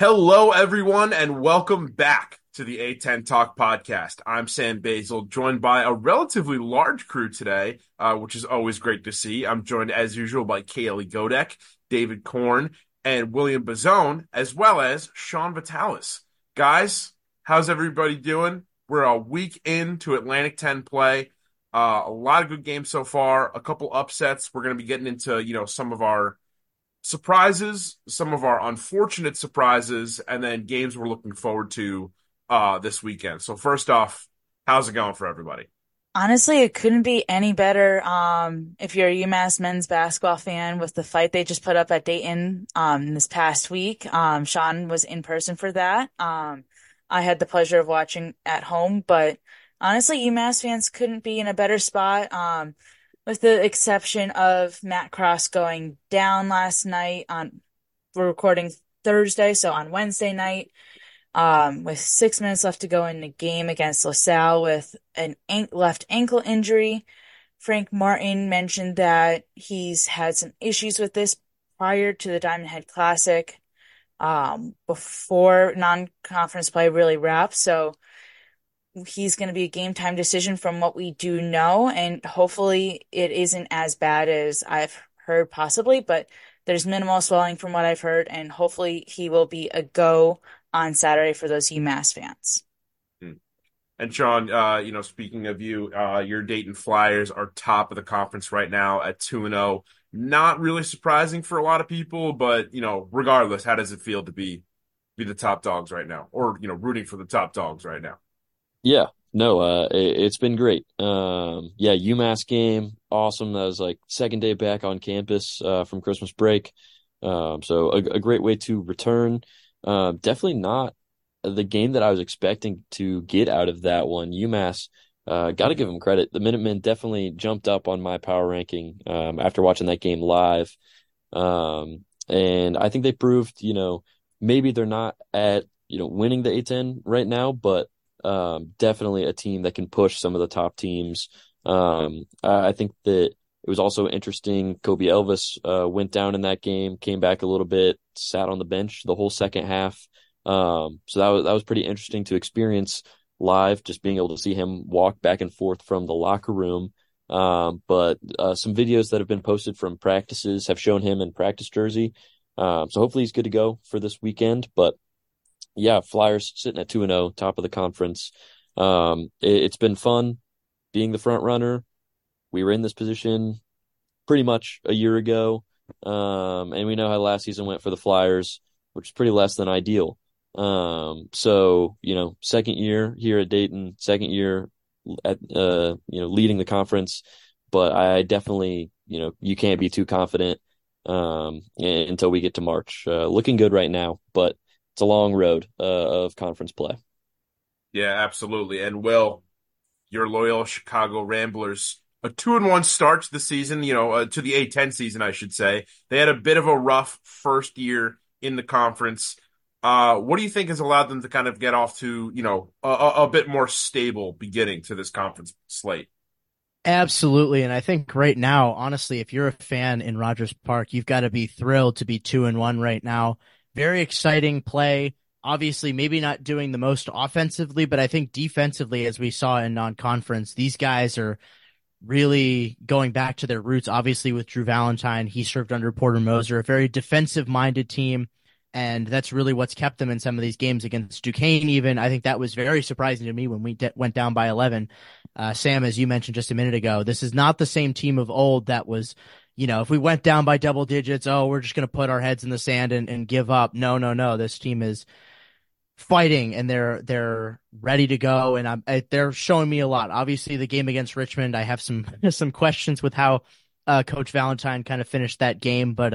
Hello, everyone, and welcome back to the A-10 Talk podcast. I'm Sam Basil, joined by a relatively large crew today, which is always great to see. I'm joined, as usual, by Kaylee Godek, David Korn, and William Bazone, as well as Sean Vitalis. Guys, how's everybody doing? We're a week into Atlantic 10 play. A lot of good games so far, a couple upsets. We're going to be getting into, some of our surprises, some of our unfortunate surprises, and then games we're looking forward to this weekend. So first off, how's it going for everybody? Honestly, it couldn't be any better. If you're a UMass men's basketball fan, with the fight they just put up at Dayton this past week, Sean was in person for that. I had the pleasure of watching at home, but honestly, UMass fans couldn't be in a better spot. With the exception of Matt Cross going down last night. We're recording Thursday, so on Wednesday night, with 6 minutes left to go in the game against LaSalle with an left ankle injury. Frank Martin mentioned that he's had some issues with this prior to the Diamond Head Classic, before non-conference play really wraps, so he's going to be a game-time decision from what we do know, and hopefully it isn't as bad as I've heard possibly, but there's minimal swelling from what I've heard, and hopefully he will be a go on Saturday for those UMass fans. And Sean, speaking of you, your Dayton Flyers are top of the conference right now at 2-0. Not really surprising for a lot of people, but, regardless, how does it feel to be the top dogs right now, or, rooting for the top dogs right now? Yeah, no, it's been great. UMass game, awesome. That was second day back on campus from Christmas break. So a great way to return. Definitely not the game that I was expecting to get out of that one. UMass, got to give them credit. The Minutemen definitely jumped up on my power ranking after watching that game live. And I think they proved, maybe they're not at, winning the A-10 right now, but definitely a team that can push some of the top teams. I think that it was also interesting. Kobe Elvis went down in that game, came back a little bit, sat on the bench the whole second half. So that was pretty interesting to experience live, just being able to see him walk back and forth from the locker room. But some videos that have been posted from practices have shown him in practice jersey. So hopefully he's good to go for this weekend. But yeah, Flyers sitting at 2-0, top of the conference. It's been fun being the front runner. We were in this position pretty much a year ago, and we know how last season went for the Flyers, which is pretty less than ideal. So second year here at Dayton, second year at leading the conference, but I definitely you can't be too confident until we get to March. Looking good right now, but it's a long road of conference play. Yeah, absolutely. And Will, your loyal Chicago Ramblers, a 2-1 start to the season, to the A-10 season, I should say. They had a bit of a rough first year in the conference. What do you think has allowed them to kind of get off to, a bit more stable beginning to this conference slate? Absolutely. And I think right now, honestly, if you're a fan in Rogers Park, you've got to be thrilled to be 2-1 right now. Very exciting play. Obviously, maybe not doing the most offensively, but I think defensively, as we saw in non-conference, these guys are really going back to their roots. Obviously, with Drew Valentine, he served under Porter Moser, a very defensive-minded team, and that's really what's kept them in some of these games against Duquesne even. I think that was very surprising to me when we went down by 11. Sam, as you mentioned just a minute ago, this is not the same team of old that was, if we went down by double digits, we're just going to put our heads in the sand and give up. No. This team is fighting, and they're ready to go, and they're showing me a lot. Obviously, the game against Richmond, I have some questions with how Coach Valentine kind of finished that game, but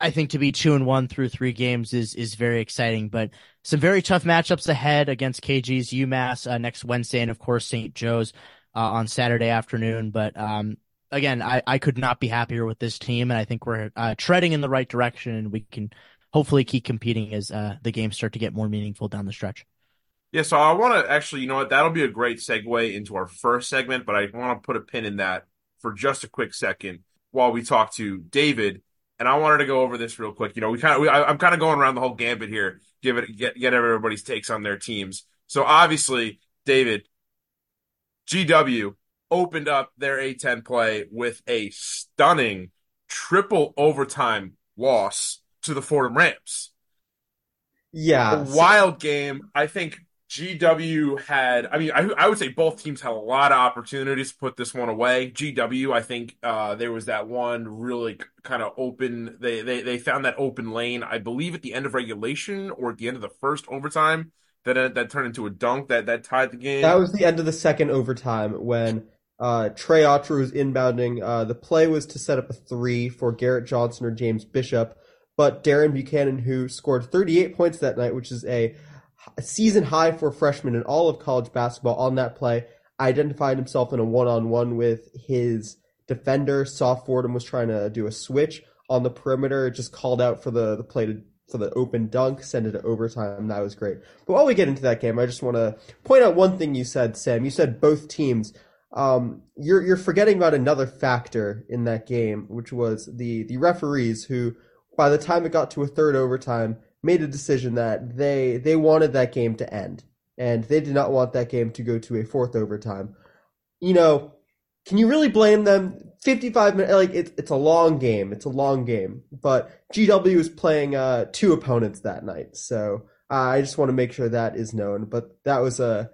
I think to be 2-1 through three games is very exciting. But some very tough matchups ahead against KG's UMass next Wednesday, and of course St. Joe's on Saturday afternoon. But again, I could not be happier with this team, and I think we're treading in the right direction, and we can hopefully keep competing as the games start to get more meaningful down the stretch. Yeah, so I want to actually, that'll be a great segue into our first segment, but I want to put a pin in that for just a quick second while we talk to David and I wanted to go over this real quick. You know, I'm kind of going around the whole gambit here, get everybody's takes on their teams. So obviously, David, GW opened up their A-10 play with a stunning triple overtime loss to the Fordham Rams. Yeah. A wild game. I think GW had – I mean, I would say both teams had a lot of opportunities to put this one away. GW, I think there was that one really kind of open – they found that open lane, I believe, at the end of regulation or at the end of the first overtime. That turned into a dunk that tied the game. That was the end of the second overtime when Trey Autry was inbounding. The play was to set up a three for Garrett Johnson or James Bishop, but Darren Buchanan, who scored 38 points that night, which is a season high for freshmen in all of college basketball, on that play, identified himself in a one-on-one with his defender. Soph Fordham was trying to do a switch on the perimeter. It just called out for the play to for the open dunk, send it to overtime. That was great. But while we get into that game, I just want to point out one thing you said, Sam. You said both teams. You're forgetting about another factor in that game, which was the referees, who, by the time it got to a third overtime, made a decision that they wanted that game to end. And they did not want that game to go to a fourth overtime. You know, can you really blame them? 55 minutes, like, it's a long game. It's a long game. But GW is playing two opponents that night. So I just want to make sure that is known. But that was a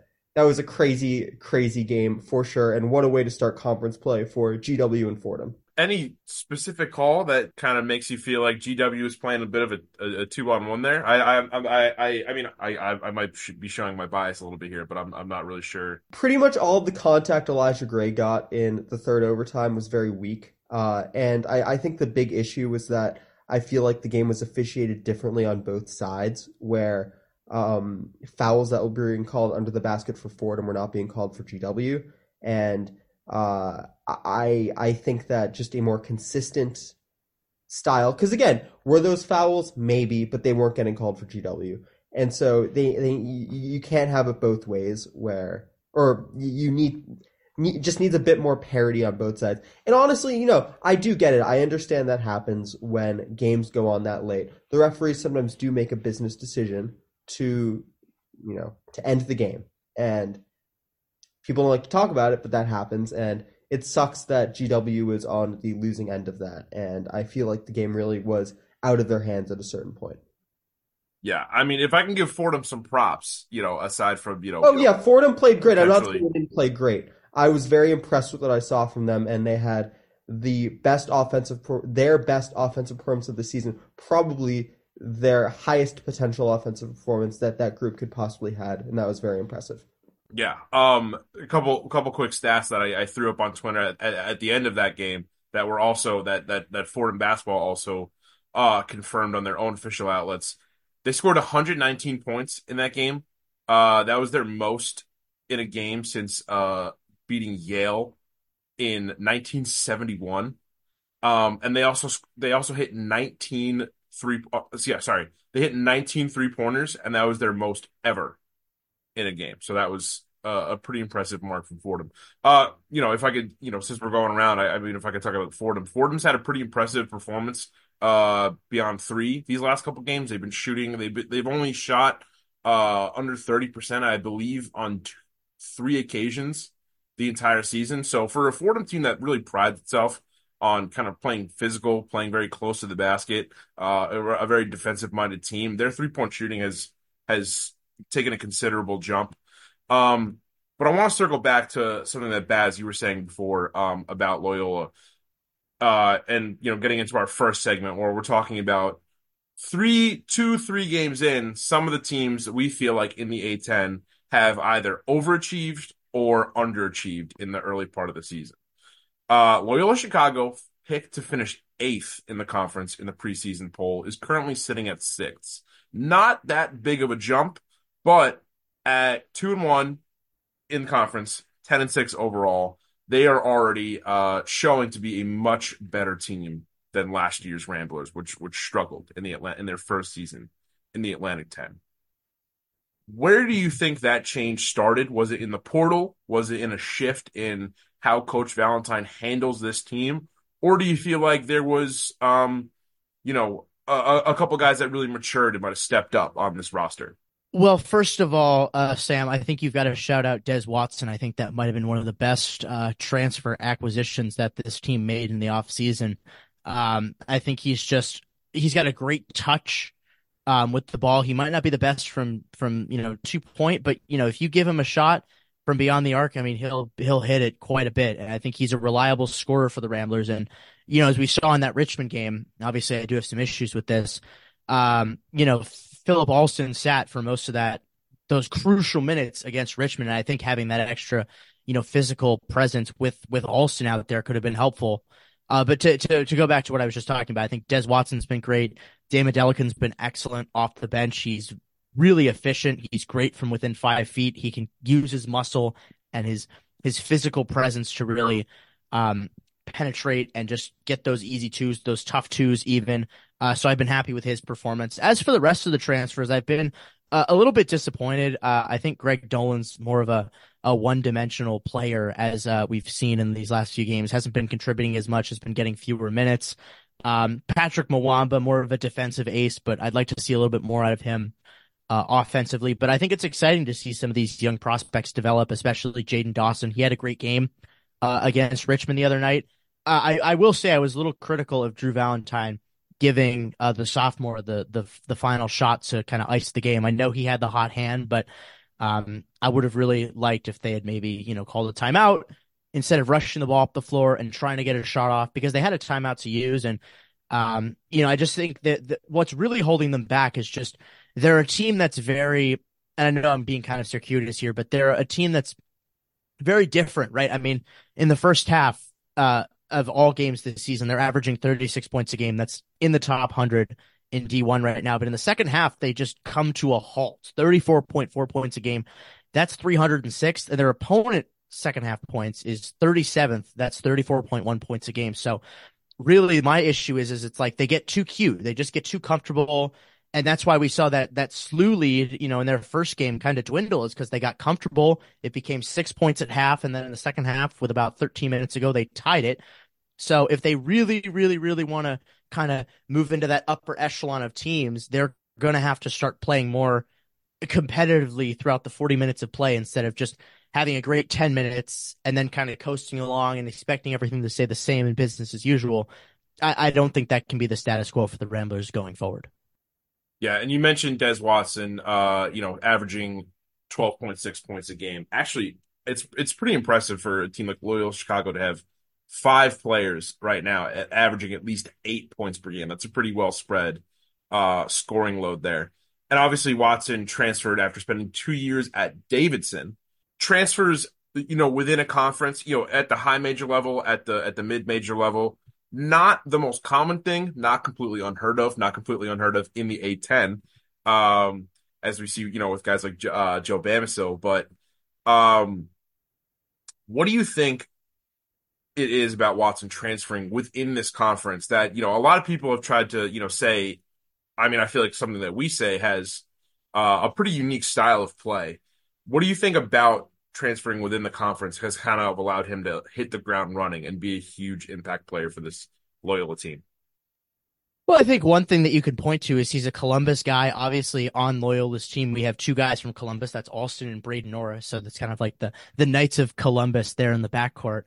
crazy, crazy game for sure. And what a way to start conference play for GW and Fordham. Any specific call that kind of makes you feel like GW is playing a bit of a 2-on-1 there? I mean, I might be showing my bias a little bit here, but I'm not really sure. Pretty much all of the contact Elijah Gray got in the third overtime was very weak. And I think the big issue was that I feel like the game was officiated differently on both sides, where fouls that were being called under the basket for Fordham were not being called for GW. And I think that just a more consistent style, because again, were those fouls? Maybe, but they weren't getting called for GW. And so you can't have it both ways, or you needs a bit more parity on both sides. And honestly, you know, I do get it. I understand that happens when games go on that late. The referees sometimes do make a business decision to, you know, to end the game. And people don't like to talk about it, but that happens, and it sucks that GW was on the losing end of that, and I feel like the game really was out of their hands at a certain point. Yeah, I mean, if I can give Fordham some props, you know, aside from, you know... Oh, yeah, Fordham played great. I'm not saying they didn't play great. I was very impressed with what I saw from them, and they had their best offensive performance of the season, probably their highest potential offensive performance that group could possibly had, and that was very impressive. Yeah, a couple quick stats that I threw up on Twitter at the end of that game that were also that Fordham basketball also confirmed on their own official outlets. They scored 119 points in that game. That was their most in a game since beating Yale in 1971. And they also hit 19 three-pointers, and that was their most ever in a game. So that was a pretty impressive mark from Fordham. You know, if I could, you know, since we're going around, I mean, if I could talk about Fordham. Fordham's had a pretty impressive performance beyond three these last couple games. They've been shooting. They've only shot under 30%, I believe, on three occasions the entire season. So for a Fordham team that really prides itself on kind of playing physical, playing very close to the basket, a very defensive-minded team, their three-point shooting has taking a considerable jump. But I want to circle back to something that, Baz, you were saying before about Loyola and, you know, getting into our first segment where we're talking about three games in, some of the teams that we feel like in the A-10 have either overachieved or underachieved in the early part of the season. Loyola Chicago, picked to finish 8th in the conference in the preseason poll, is currently sitting at 6th. Not that big of a jump, but at 2-1 in conference, 10-6 overall, they are already showing to be a much better team than last year's Ramblers, which struggled in their first season in the Atlantic 10. Where do you think that change started? Was it in the portal? Was it in a shift in how Coach Valentine handles this team? Or do you feel like there was you know, a couple guys that really matured and might have stepped up on this roster? Well, first of all, Sam, I think you've got to shout out Des Watson. I think that might have been one of the best transfer acquisitions that this team made in the offseason. I think he's got a great touch with the ball. He might not be the best from 2-point, but if you give him a shot from beyond the arc, I mean, he'll hit it quite a bit. And I think he's a reliable scorer for the Ramblers. And as we saw in that Richmond game, obviously I do have some issues with this. Philip Alston sat for most of those crucial minutes against Richmond. And I think having that extra, physical presence with Alston out there could have been helpful. But to go back to what I was just talking about, I think Des Watson's been great. Damon Delican's been excellent off the bench. He's really efficient. He's great from within 5 feet. He can use his muscle and his physical presence to really, penetrate and just get those easy twos, those tough twos even. So I've been happy with his performance. As for the rest of the transfers, I've been a little bit disappointed. I think Greg Dolan's more of a one-dimensional player, as we've seen in these last few games. Hasn't been contributing as much, has been getting fewer minutes. Patrick Mwamba, more of a defensive ace, but I'd like to see a little bit more out of him offensively. But I think it's exciting to see some of these young prospects develop, especially Jaden Dawson. He had a great game against Richmond the other night. I will say I was a little critical of Drew Valentine giving the sophomore the final shot to kind of ice the game. I know he had the hot hand, but I would have really liked if they had maybe called a timeout instead of rushing the ball up the floor and trying to get a shot off, because they had a timeout to use. And I just think that what's really holding them back is just they're a team that's very, and I know I'm being kind of circuitous here, but they're a team that's very different, right? I mean, in the first half of all games this season, they're averaging 36 points a game. That's in the top 100 in D1 right now. But in the second half, they just come to a halt. 34.4 points a game. That's 306th. And their opponent second half points is 37th. That's 34.1 points a game. So really my issue is it's like they get too cute. They just get too comfortable. And that's why we saw that slew lead, in their first game kind of dwindle, is because they got comfortable. It became 6 points at half. And then in the second half, with about 13 minutes ago, they tied it. So if they really, really, really want to kind of move into that upper echelon of teams, they're going to have to start playing more competitively throughout the 40 minutes of play, instead of just having a great 10 minutes and then kind of coasting along and expecting everything to stay the same and business as usual. I don't think that can be the status quo for the Ramblers going forward. Yeah, and you mentioned Des Watson, averaging 12.6 points a game. Actually, it's pretty impressive for a team like Loyola Chicago to have five players right now averaging at least 8 points per game. That's a pretty well spread scoring load there. And obviously, Watson transferred after spending 2 years at Davidson. Transfers, within a conference, at the high major level, at the mid major level. Not the most common thing, not completely unheard of in the A-10, as we see, with guys like Joe Bamiso. But what do you think it is about Watson transferring within this conference that, a lot of people have tried to, say, I mean, I feel like something that we say has a pretty unique style of play. What do you think about transferring within the conference has kind of allowed him to hit the ground running and be a huge impact player for this Loyola team? Well, I think one thing that you could point to is he's a Columbus guy. Obviously, on Loyola's team, we have two guys from Columbus. That's Austin and Braden Norris. So that's kind of like the Knights of Columbus there in the backcourt.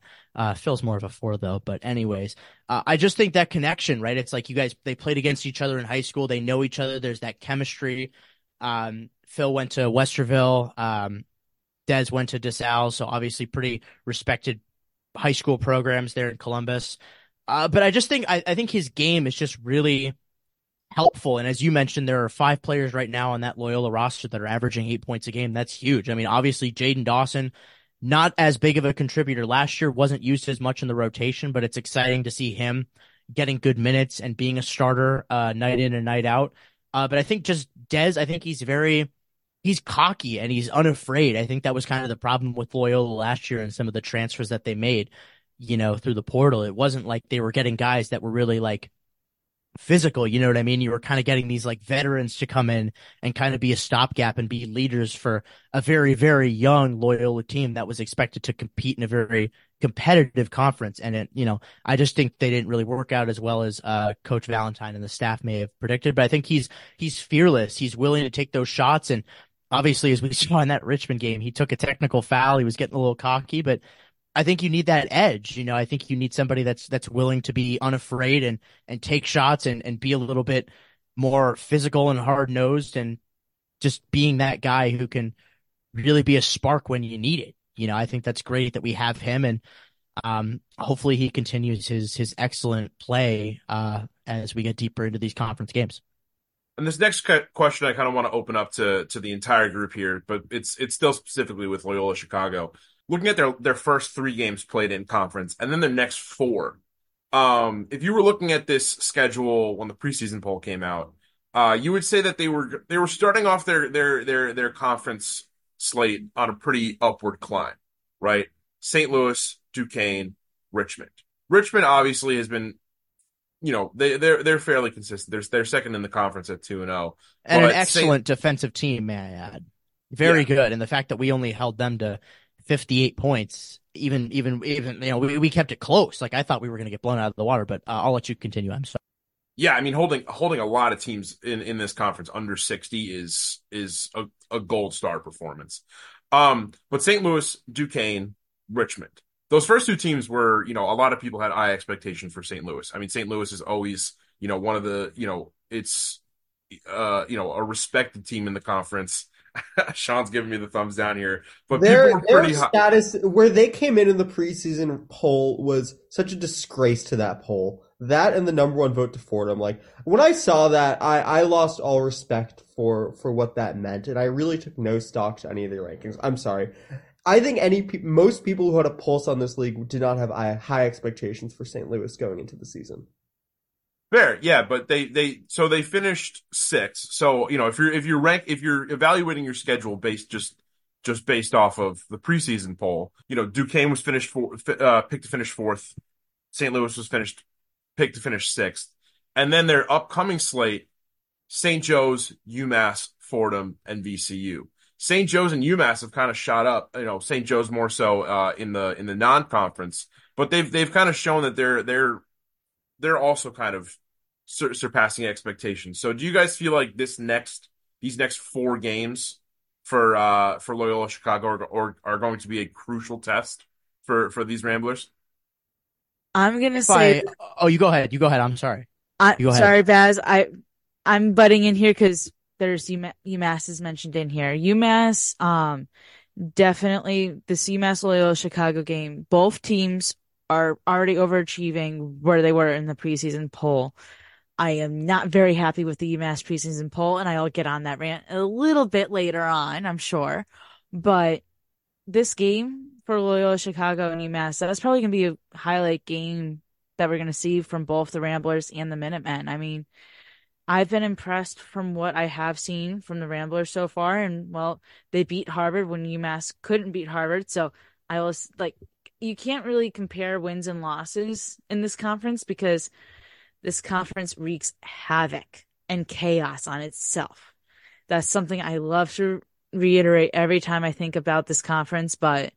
Phil's more of a 4, though. But anyways, I just think that connection, right? It's like you guys, they played against each other in high school. They know each other. There's that chemistry. Phil went to Westerville. Des went to DeSalle, so obviously pretty respected high school programs there in Columbus. But I just think I think his game is just really helpful. And as you mentioned, there are five players right now on that Loyola roster that are averaging 8 points a game. That's huge. I mean, obviously, Jaden Dawson, not as big of a contributor last year, wasn't used as much in the rotation, but it's exciting to see him getting good minutes and being a starter night in and night out. But I think just Des, I think he's cocky and he's unafraid. I think that was kind of the problem with Loyola last year and some of the transfers that they made, through the portal. It wasn't like they were getting guys that were really like physical. You know what I mean? You were kind of getting these like veterans to come in and kind of be a stopgap and be leaders for a very, very young Loyola team that was expected to compete in a very competitive conference. And it, you know, I just think they didn't really work out as well as Coach Valentine and the staff may have predicted. But I think he's fearless. He's willing to take those shots. And obviously, as we saw in that Richmond game, he took a technical foul. He was getting a little cocky, but I think you need that edge. You know, I think you need somebody that's willing to be unafraid and take shots and be a little bit more physical and hard nosed, and just being that guy who can really be a spark when you need it. You know, I think that's great that we have him, and hopefully he continues his excellent play as we get deeper into these conference games. And this next question, I kind of want to open up to the entire group here, but it's still specifically with Loyola Chicago. Looking at their first three games played in conference, and then their next four. If you were looking at this schedule when the preseason poll came out, you would say that they were starting off their conference slate on a pretty upward climb, right? St. Louis, Duquesne, Richmond. Richmond obviously has been, you know, they're fairly consistent. They're second in the conference at 2-0, and an excellent defensive team, may I add. Very good, and the fact that we only held them to 58 points, even you know, we kept it close. Like, I thought we were going to get blown out of the water, but I'll let you continue. I'm sorry. Yeah, I mean, holding a lot of teams in this conference under 60 is a gold star performance. But St. Louis, Duquesne, Richmond. Those first two teams were, you know, a lot of people had high expectations for St. Louis. I mean, St. Louis is always, you know, one of the, you know, it's, you know, a respected team in the conference. Sean's giving me the thumbs down here, but people were pretty high. Their status, where they came in the preseason poll, was such a disgrace to that poll. That and the number one vote to Fordham. Like, when I saw that, I lost all respect for what that meant, and I really took no stock to any of the rankings. I'm sorry. I think most people who had a pulse on this league did not have high expectations for St. Louis going into the season. Fair, yeah, but they finished sixth. So, you know, if you're evaluating your schedule based just based off of the preseason poll, you know, Duquesne was picked to finish fourth. St. Louis was picked to finish sixth, and then their upcoming slate: St. Joe's, UMass, Fordham, and VCU. St. Joe's and UMass have kind of shot up. You know, St. Joe's more so in the non-conference, but they've kind of shown that they're also kind of surpassing expectations. So, do you guys feel like these next four games for Loyola Chicago are going to be a crucial test for these Ramblers? I'm gonna say. Oh, you go ahead. I'm sorry. Sorry, Baz. I'm butting in here because there's UMass is mentioned in here. UMass, definitely this UMass Loyola Chicago game. Both teams are already overachieving where they were in the preseason poll. I am not very happy with the UMass preseason poll, and I'll get on that rant a little bit later on, I'm sure. But this game for Loyola Chicago and UMass, that's probably going to be a highlight game that we're going to see from both the Ramblers and the Minutemen. I mean, I've been impressed from what I have seen from the Ramblers so far, and, well, they beat Harvard when UMass couldn't beat Harvard, so I was like, you can't really compare wins and losses in this conference because this conference wreaks havoc and chaos on itself. That's something I love to reiterate every time I think about this conference, but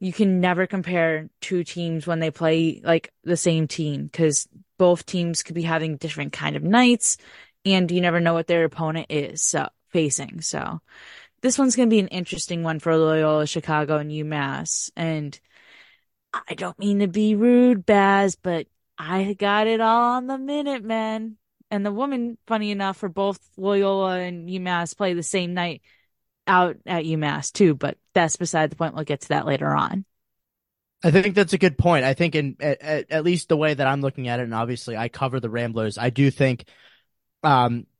you can never compare two teams when they play like the same team because both teams could be having different kind of nights, and you never know what their opponent is facing. So this one's going to be an interesting one for Loyola Chicago and UMass, and I don't mean to be rude, Baz, but I got it all on the Minutemen. And the women, funny enough, for both Loyola and UMass play the same night out at UMass too, but that's beside the point. We'll get to that later on. I think that's a good point. I think at least the way that I'm looking at it, and obviously I cover the Ramblers, I do think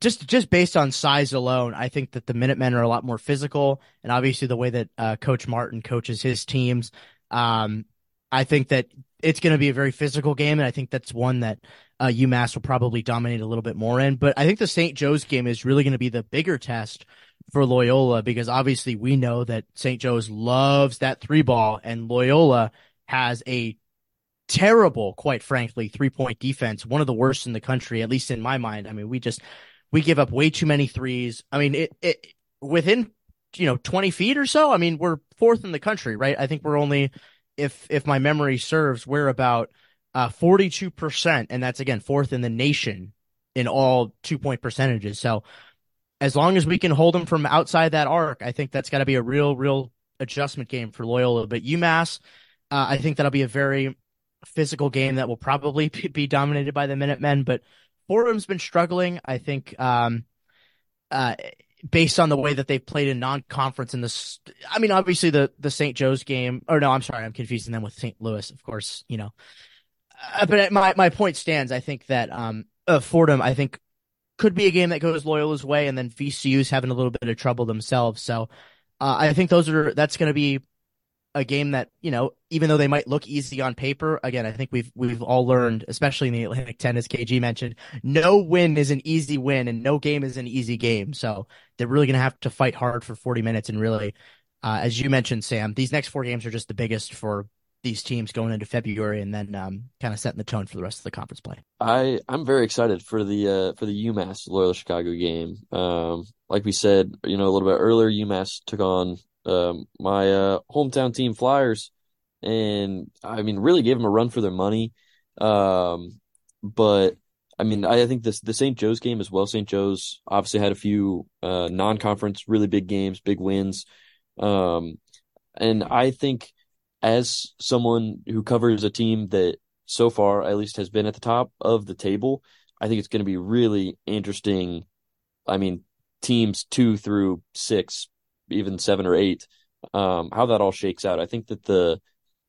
just based on size alone, I think that the Minutemen are a lot more physical, and obviously the way that Coach Martin coaches his teams, I think that it's going to be a very physical game, and I think that's one that UMass will probably dominate a little bit more in. But I think the St. Joe's game is really going to be the bigger test for Loyola because obviously we know that St. Joe's loves that three ball, and Loyola has a terrible, quite frankly, three-point defense, one of the worst in the country, at least in my mind. I mean, we give up way too many threes. I mean, it within, you know, 20 feet or so, I mean, we're fourth in the country, right? I think we're only – if my memory serves, we're about 42%, and that's, again, fourth in the nation in all two-point percentages. So as long as we can hold them from outside that arc, I think that's got to be a real adjustment game for Loyola. But UMass, I think that'll be a very physical game that will probably be dominated by the Minutemen. But Fordham's been struggling, I think, based on the way that they've played in non-conference in this. I mean, obviously the St. Joe's game, or no, I'm sorry, I'm confusing them with St. Louis, of course, you know. But my point stands. I think that Fordham, I think, could be a game that goes Loyola's way, and then VCU's having a little bit of trouble themselves. So I think that's going to be a game that, you know, even though they might look easy on paper, again, I think we've all learned, especially in the Atlantic 10, as KG mentioned, no win is an easy win, and no game is an easy game. So they're really going to have to fight hard for 40 minutes, and really, as you mentioned, Sam, these next four games are just the biggest for these teams going into February, and then kind of setting the tone for the rest of the conference play. I'm very excited for the UMass Loyola Chicago game. Like we said, you know, a little bit earlier, UMass took on my hometown team, Flyers, and I mean, really gave them a run for their money. But I mean, I think the St. Joe's game as well. St. Joe's obviously had a few non-conference really big games, big wins, and I think, as someone who covers a team that so far at least has been at the top of the table, I think it's going to be really interesting. I mean, teams 2 through 6, even 7 or 8, how that all shakes out. I think that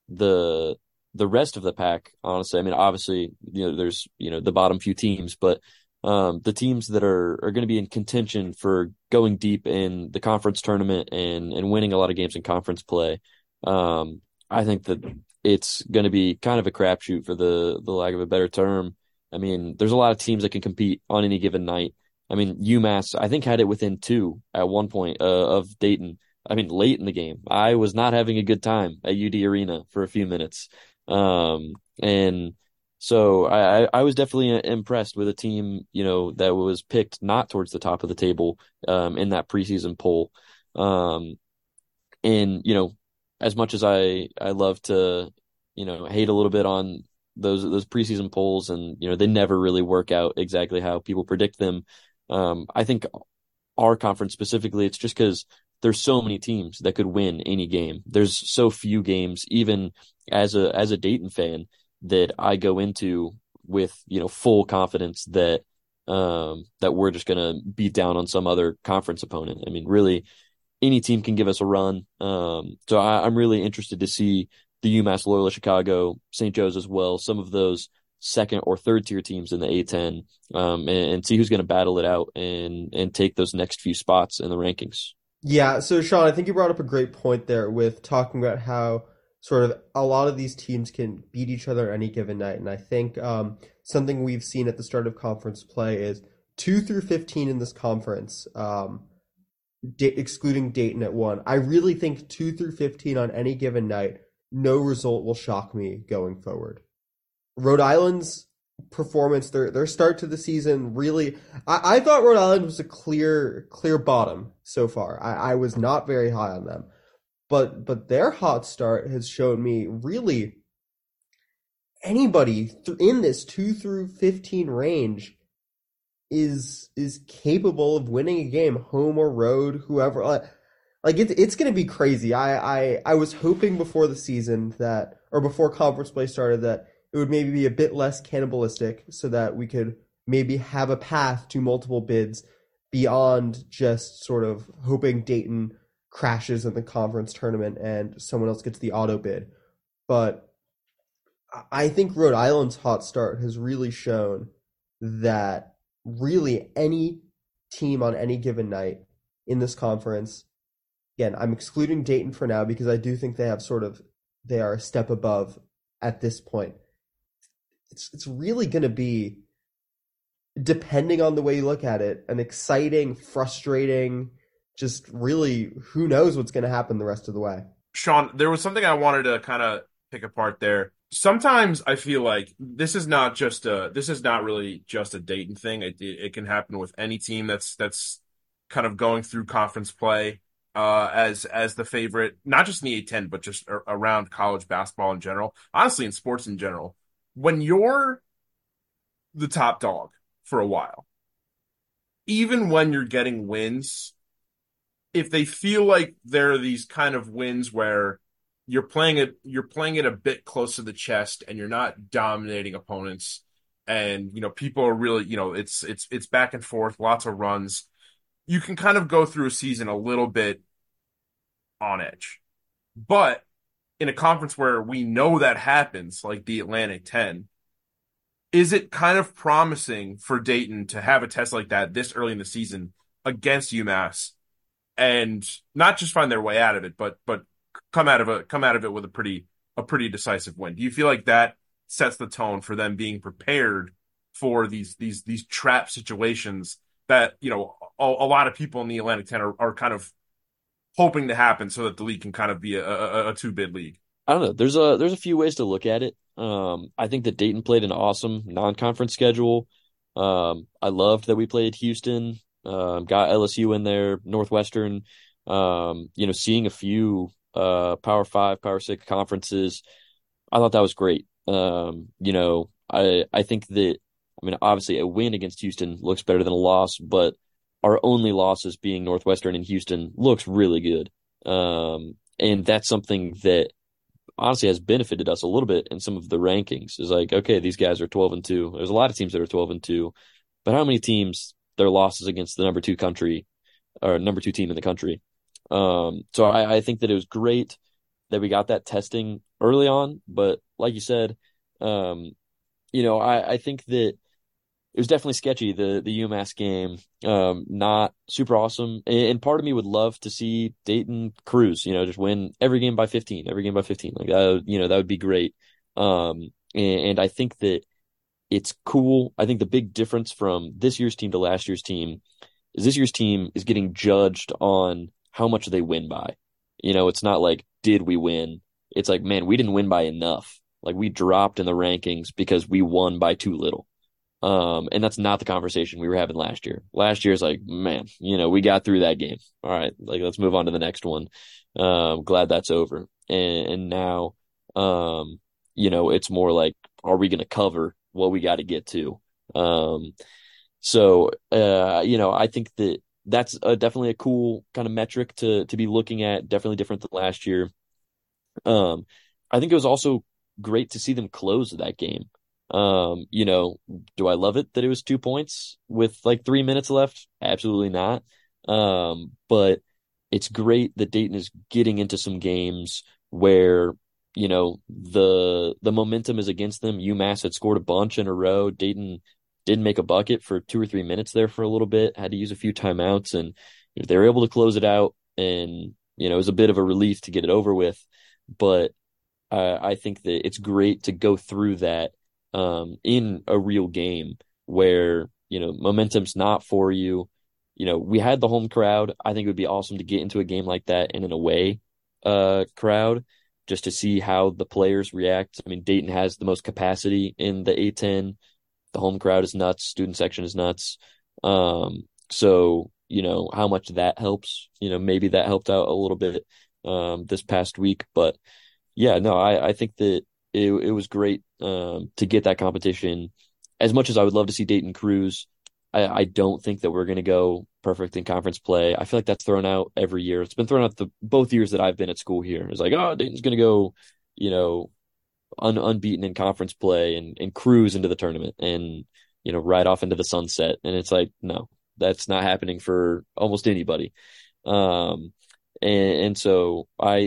the rest of the pack, honestly, I mean, obviously, you know, there's, you know, the bottom few teams, but the teams that are going to be in contention for going deep in the conference tournament and winning a lot of games in conference play, I think that it's going to be kind of a crapshoot, for the lack of a better term. I mean, there's a lot of teams that can compete on any given night. I mean, UMass, I think, had it within 2 at one point of Dayton. I mean, late in the game. I was not having a good time at UD Arena for a few minutes. And so I was definitely impressed with a team, you know, that was picked not towards the top of the table in that preseason poll. And, you know, as much as I love to, you know, hate a little bit on those preseason polls, and, you know, they never really work out exactly how people predict them. I think our conference specifically, it's just because there's so many teams that could win any game. There's so few games, even as a Dayton fan, that I go into with, you know, full confidence that that we're just going to beat down on some other conference opponent. I mean, really, any team can give us a run. So I'm really interested to see the UMass, Loyola, Chicago, St. Joe's as well, some of those second or third tier teams in the A-10, and see who's going to battle it out and take those next few spots in the rankings. Yeah, so Sean, I think you brought up a great point there with talking about how sort of a lot of these teams can beat each other any given night. And I think something we've seen at the start of conference play is 2 through 15 in this conference, excluding Dayton at 1. I really think 2 through 15 on any given night, no result will shock me going forward. Rhode Island's performance, their start to the season, really, I thought Rhode Island was a clear bottom so far. I was not very high on them. But their hot start has shown me really anybody in this 2 through 15 range is capable of winning a game, home or road, whoever. Like it's going to be crazy. I was hoping before the season that, or before conference play started, that it would maybe be a bit less cannibalistic so that we could maybe have a path to multiple bids beyond just sort of hoping Dayton crashes in the conference tournament and someone else gets the auto bid. But I think Rhode Island's hot start has really shown that really any team on any given night in this conference, again, I'm excluding Dayton for now because I do think they are a step above at this point. It's really going to be, depending on the way you look at it, an exciting, frustrating, just really who knows what's going to happen the rest of the way. Sean, there was something I wanted to kind of pick apart there. Sometimes I feel like this is not really just a Dayton thing. It can happen with any team that's kind of going through conference play. as the favorite, not just in the A-10, but just around college basketball in general, honestly in sports in general. When you're the top dog for a while, even when you're getting wins, if they feel like there are these kind of wins where you're playing it a bit close to the chest and you're not dominating opponents, and people are really, it's back and forth, lots of runs, you can kind of go through a season a little bit on edge. But in a conference where we know that happens, like the Atlantic 10, is it kind of promising for Dayton to have a test like that this early in the season against UMass and not just find their way out of it, but come out of it with a pretty decisive win? Do you feel like that sets the tone for them being prepared for these trap situations that a lot of people in the Atlantic 10 are kind of hoping to happen, so that the league can kind of be a two-bid league? I don't know. There's a few ways to look at it. I think that Dayton played an awesome non-conference schedule. I loved that we played Houston, got LSU in there, Northwestern, seeing a few Power 5, Power 6 conferences. I thought that was great. I think that, obviously a win against Houston looks better than a loss, but our only losses being Northwestern and Houston looks really good. And that's something that honestly has benefited us a little bit in some of the rankings. It's like, okay, these guys are 12-2. There's a lot of teams that are 12-2, but how many teams their losses against the number two team in the country? So I think that it was great that we got that testing early on, but like you said, I think that it was definitely sketchy, the UMass game, not super awesome. And part of me would love to see Dayton cruise, just win every game by 15. Like that, that would be great. And I think that it's cool. I think the big difference from this year's team to last year's team is this year's team is getting judged on how much they win by. It's not like, did we win? It's like, man, we didn't win by enough. Like we dropped in the rankings because we won by too little. And that's not the conversation we were having last year. Last year's like, man, we got through that game. All right, like let's move on to the next one. Glad that's over. And now, it's more like, are we going to cover what we got to get to? I think that that's definitely a cool kind of metric to be looking at. Definitely different than last year. I think it was also great to see them close that game. Do I love it that it was 2 points with like 3 minutes left? Absolutely not. But it's great that Dayton is getting into some games where, the momentum is against them. UMass had scored a bunch in a row. Dayton didn't make a bucket for 2 or 3 minutes there for a little bit, had to use a few timeouts, and they were able to close it out. And, it was a bit of a relief to get it over with, but I think that it's great to go through that in a real game where, momentum's not for you. We had the home crowd. I think it would be awesome to get into a game like that in an away crowd just to see how the players react. Dayton has the most capacity in the A-10. The home crowd is nuts. Student section is nuts. How much that helps, maybe that helped out a little bit this past week. But yeah, no, I think that it was great to get that competition. As much as I would love to see Dayton cruise, I don't think that we're going to go perfect in conference play. I feel like that's thrown out every year. It's been thrown out the both years that I've been at school here. It's like, oh, Dayton's going to go, unbeaten in conference play and cruise into the tournament and, right off into the sunset. And it's like, no, that's not happening for almost anybody. So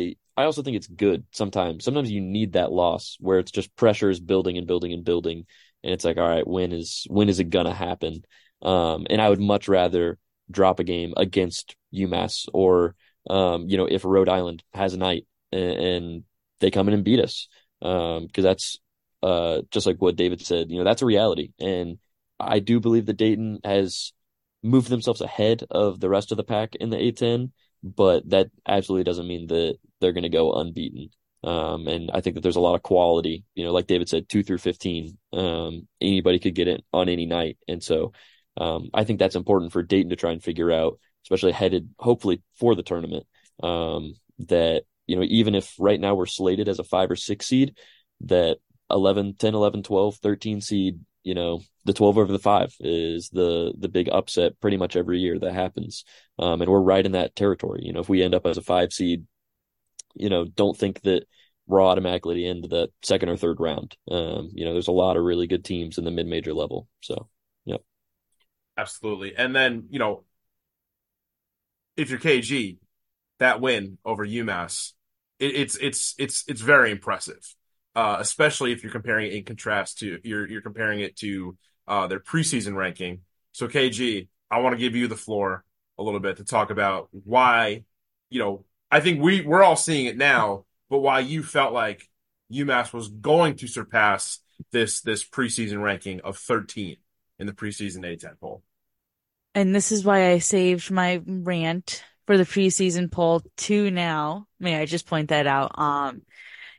I also think it's good sometimes. Sometimes you need that loss where it's just pressure is building and building and building. And it's like, all right, when is it going to happen? And I would much rather drop a game against UMass or, if Rhode Island has a night and they come in and beat us. Because that's just like what David said, that's a reality. And I do believe that Dayton has moved themselves ahead of the rest of the pack in the A-10. But that absolutely doesn't mean that they're going to go unbeaten. And I think that there's a lot of quality, like David said, 2 through 15. Anybody could get in on any night. And so I think that's important for Dayton to try and figure out, especially headed hopefully for the tournament, that, you know, even if right now we're slated as a 5 or 6 seed, that 11, 10, 11, 12, 13 seed, you know, the 12 over the 5 is the big upset pretty much every year that happens. And we're right in that territory. You know, if we end up as a 5 seed, you know, don't think that we're automatically into the 2nd or 3rd round. You know, there's a lot of really good teams in the mid-major level. So, yeah. Absolutely. And then, you know, if you're KG, that win over UMass, it's very impressive. Especially if you're comparing it in contrast to you're comparing it to their preseason ranking. So KG, I want to give you the floor a little bit to talk about why, you know, I think we're all seeing it now, but why you felt like UMass was going to surpass this preseason ranking of 13 in the preseason A-10 poll. And this is why I saved my rant for the preseason poll to now. May I just point that out?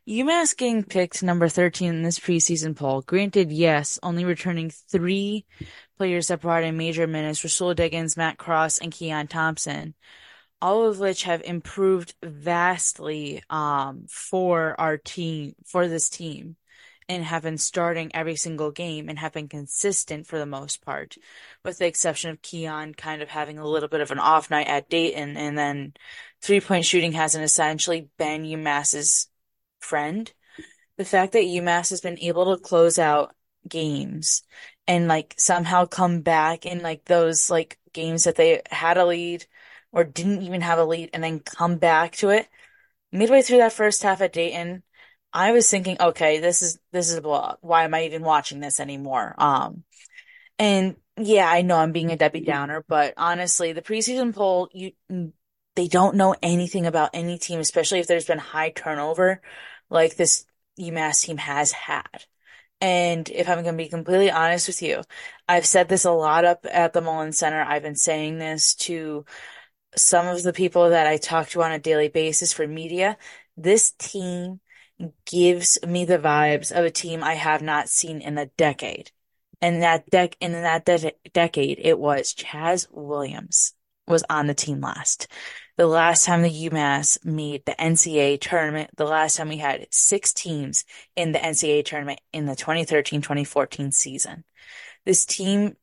UMass getting picked number 13 in this preseason poll. Granted, yes, only returning 3 players that brought in major minutes, Rasul Diggins, Matt Cross, and Keon Thompson, all of which have improved vastly for our team, for this team, and have been starting every single game and have been consistent for the most part, with the exception of Keon kind of having a little bit of an off night at Dayton, and then three-point shooting hasn't essentially been UMass's friend. The fact that UMass has been able to close out games and like somehow come back in like those like games that they had a lead or didn't even have a lead and then come back to it midway through that first half at Dayton, I was thinking, okay, this is a blowout. Why am I even watching this anymore? And yeah, I know I'm being a Debbie Downer, but honestly, the preseason poll, they don't know anything about any team, especially if there's been high turnover like this UMass team has had. And if I'm going to be completely honest with you, I've said this a lot up at the Mullen Center. I've been saying this to some of the people that I talk to on a daily basis for media. This team gives me the vibes of a team I have not seen in a decade. And in that decade, it was Chaz Williams was on the team last. The last time the UMass made the NCAA tournament, the last time we had 6 teams in the NCAA tournament in the 2013-2014 season. This team,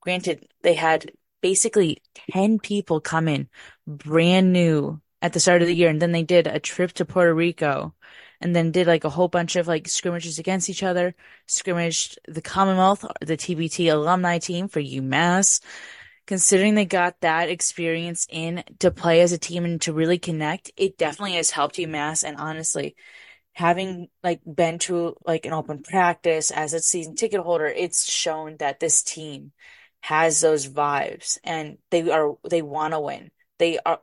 granted, they had basically 10 people come in brand new at the start of the year, and then they did a trip to Puerto Rico and then did like a whole bunch of like scrimmages against each other, scrimmaged the Commonwealth, the TBT alumni team for UMass. Considering they got that experience in to play as a team and to really connect, it definitely has helped UMass. And honestly, having like been to like an open practice as a season ticket holder, it's shown that this team has those vibes and they want to win.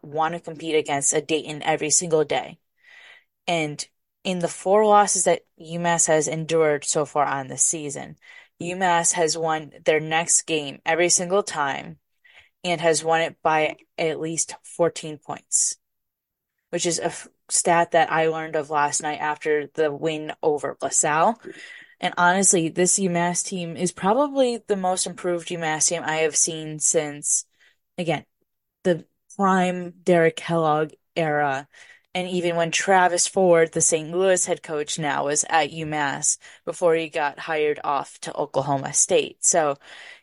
Want to compete against a Dayton every single day. And in the 4 losses that UMass has endured so far on the season, UMass has won their next game every single time and has won it by at least 14 points, which is a stat that I learned of last night after the win over LaSalle. And honestly, this UMass team is probably the most improved UMass team I have seen since, again, the prime Derek Kellogg era. And even when Travis Ford, the St. Louis head coach now, was at UMass before he got hired off to Oklahoma State. So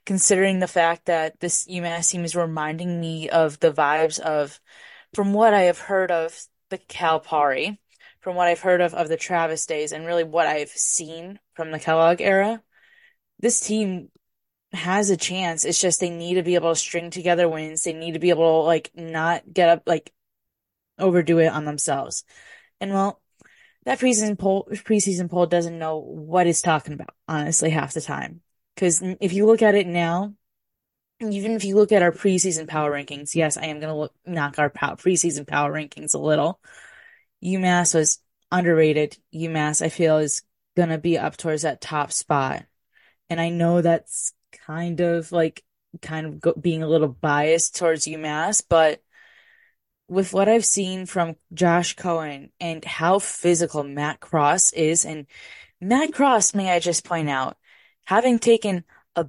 considering the fact that this UMass team is reminding me of the vibes of, from what I have heard of the Calipari, from what I've heard of the Travis days, and really what I've seen from the Kellogg era, this team has a chance. It's just they need to be able to string together wins. They need to be able to like not get up, like overdo it on themselves. And well, that preseason poll doesn't know what it's talking about, honestly, half the time. Because if you look at it now, even if you look at our preseason power rankings, yes, I am going to knock our preseason power rankings a little. UMass was underrated. UMass, I feel, is going to be up towards that top spot. And I know that's kind of being a little biased towards UMass, but with what I've seen from Josh Cohen and how physical Matt Cross is, and Matt Cross, may I just point out, having taken 2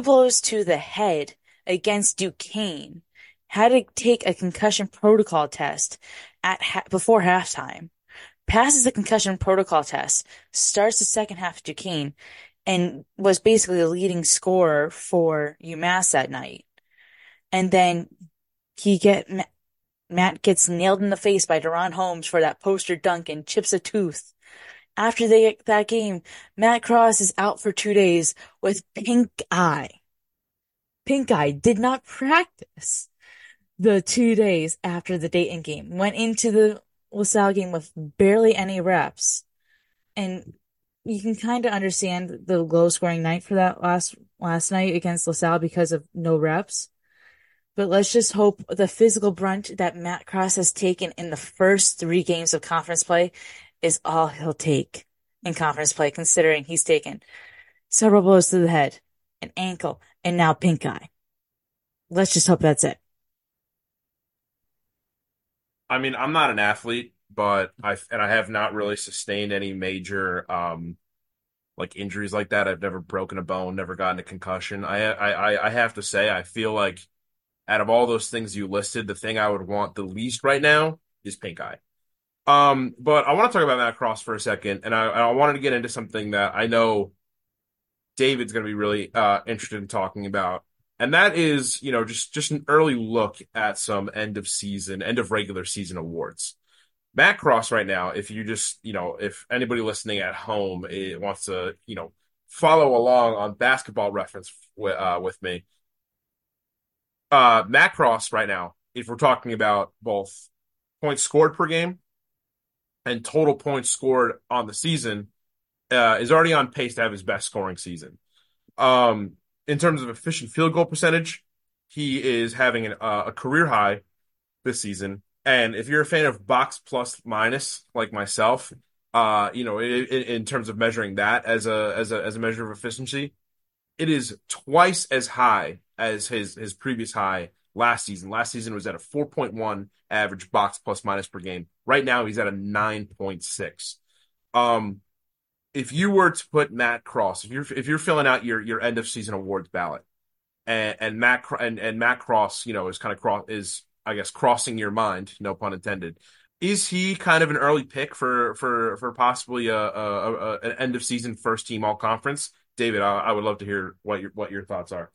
blows to the head against Duquesne, had to take a concussion protocol test at before halftime, passes the concussion protocol test, starts the second half at Duquesne, and was basically the leading scorer for UMass that night. And then Matt gets nailed in the face by Deron Holmes for that poster dunk and chips a tooth. After that game, Matt Cross is out for 2 days with pink eye. Pink eye, did not practice the 2 days after the Dayton game. Went into the LaSalle game with barely any reps. And you can kind of understand the low-scoring night for that last night against LaSalle because of no reps. But let's just hope the physical brunt that Matt Cross has taken in the first 3 games of conference play is all he'll take in conference play, considering he's taken several blows to the head, an ankle, and now pink eye. Let's just hope that's it. I mean, I'm not an athlete, but I have not really sustained any major injuries like that. I've never broken a bone, never gotten a concussion. I have to say, I feel like out of all those things you listed, the thing I would want the least right now is pink eye. But I want to talk about Matt Cross for a second, and I wanted to get into something that I know David's going to be really interested in talking about, and that is, you know, just an early look at some end of regular season awards. Matt Cross right now, if anybody listening at home wants to, you know, follow along on Basketball Reference with me. Matt Cross right now, if we're talking about both points scored per game and total points scored on the season, is already on pace to have his best scoring season. In terms of efficient field goal percentage, he is having a career high this season. And if you're a fan of box plus minus, like myself, in terms of measuring that as a measure of efficiency, it is twice as high as his previous high last season. Last season was at a 4.1 average box plus minus per game. Right now he's at a 9.6. If you were to put Matt Cross, if you're filling out your end of season awards ballot, and Matt Cross, you know, is crossing your mind, no pun intended. Is he kind of an early pick for possibly an end of season first team all conference? David, I would love to hear what your thoughts are.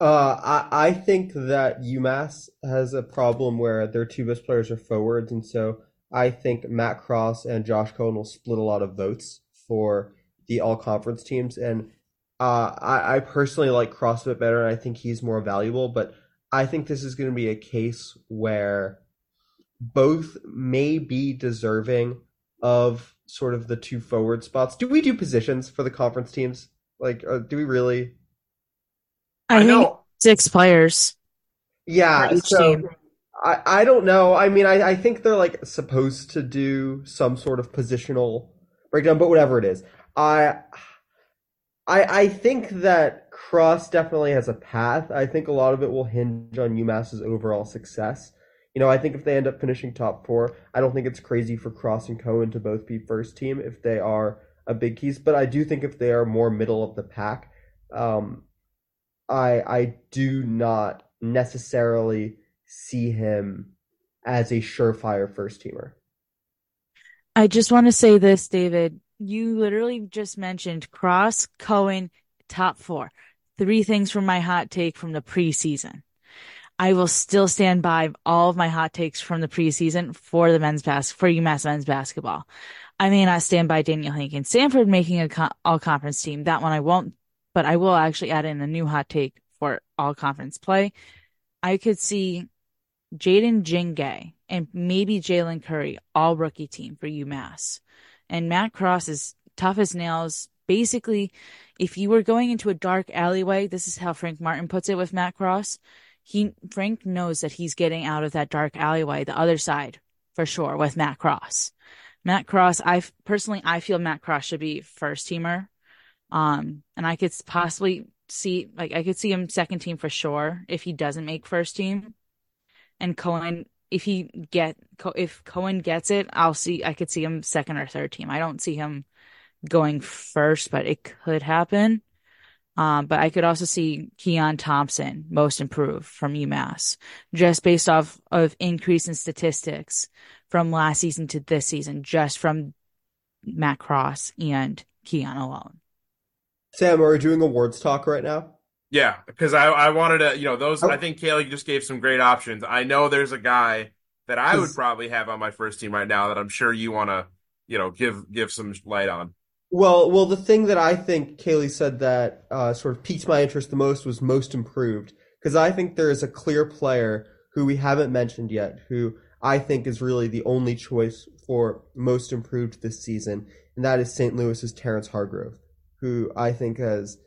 I think that UMass has a problem where their two best players are forwards, and so I think Matt Cross and Josh Cohen will split a lot of votes for the all-conference teams. And I personally like Cross a bit better, and I think he's more valuable. But I think this is going to be a case where both may be deserving of sort of the two forward spots. Do we do positions for the conference teams? Like, do we really? I know 6 players. Yeah, so I don't know. I mean, I think they're like supposed to do some sort of positional breakdown, but whatever it is, I think that Cross definitely has a path. I think a lot of it will hinge on UMass's overall success. You know, I think if they end up finishing top 4, I don't think it's crazy for Cross and Cohen to both be first team if they are a big piece. But I do think if they are more middle of the pack, I do not necessarily see him as a surefire first teamer. I just want to say this, David. You literally just mentioned Cross, Cohen, top 4. 3 things from my hot take from the preseason. I will still stand by all of my hot takes from the preseason for the for UMass men's basketball. I may not stand by Daniel Hank and Sanford making an all-conference team. That one I won't. But I will actually add in a new hot take for all conference play. I could see Jaden Jingay and maybe Jalen Curry all rookie team for UMass. And Matt Cross is tough as nails. Basically, if you were going into a dark alleyway, this is how Frank Martin puts it with Matt Cross. Frank knows that he's getting out of that dark alleyway, the other side for sure, with Matt Cross. Matt Cross, I feel Matt Cross should be first teamer. And I could possibly see, I could see him second team for sure if he doesn't make first team. And Cohen, if Cohen gets it, I could see him second or third team. I don't see him going first, but it could happen. But I could also see Keon Thompson most improved from UMass, just based off of increase in statistics from last season to this season, just from Matt Cross and Keon alone. Sam, are we doing awards talk right now? Yeah, because I wanted to, those. I think Kaylee just gave some great options. I know there's a guy that I would probably have on my first team right now that I'm sure you want to, give some light on. Well, the thing that I think Kaylee said that sort of piqued my interest the most was most improved, because I think there is a clear player who we haven't mentioned yet, who I think is really the only choice for most improved this season, and that is St. Louis's Terrence Hargrove, who I think has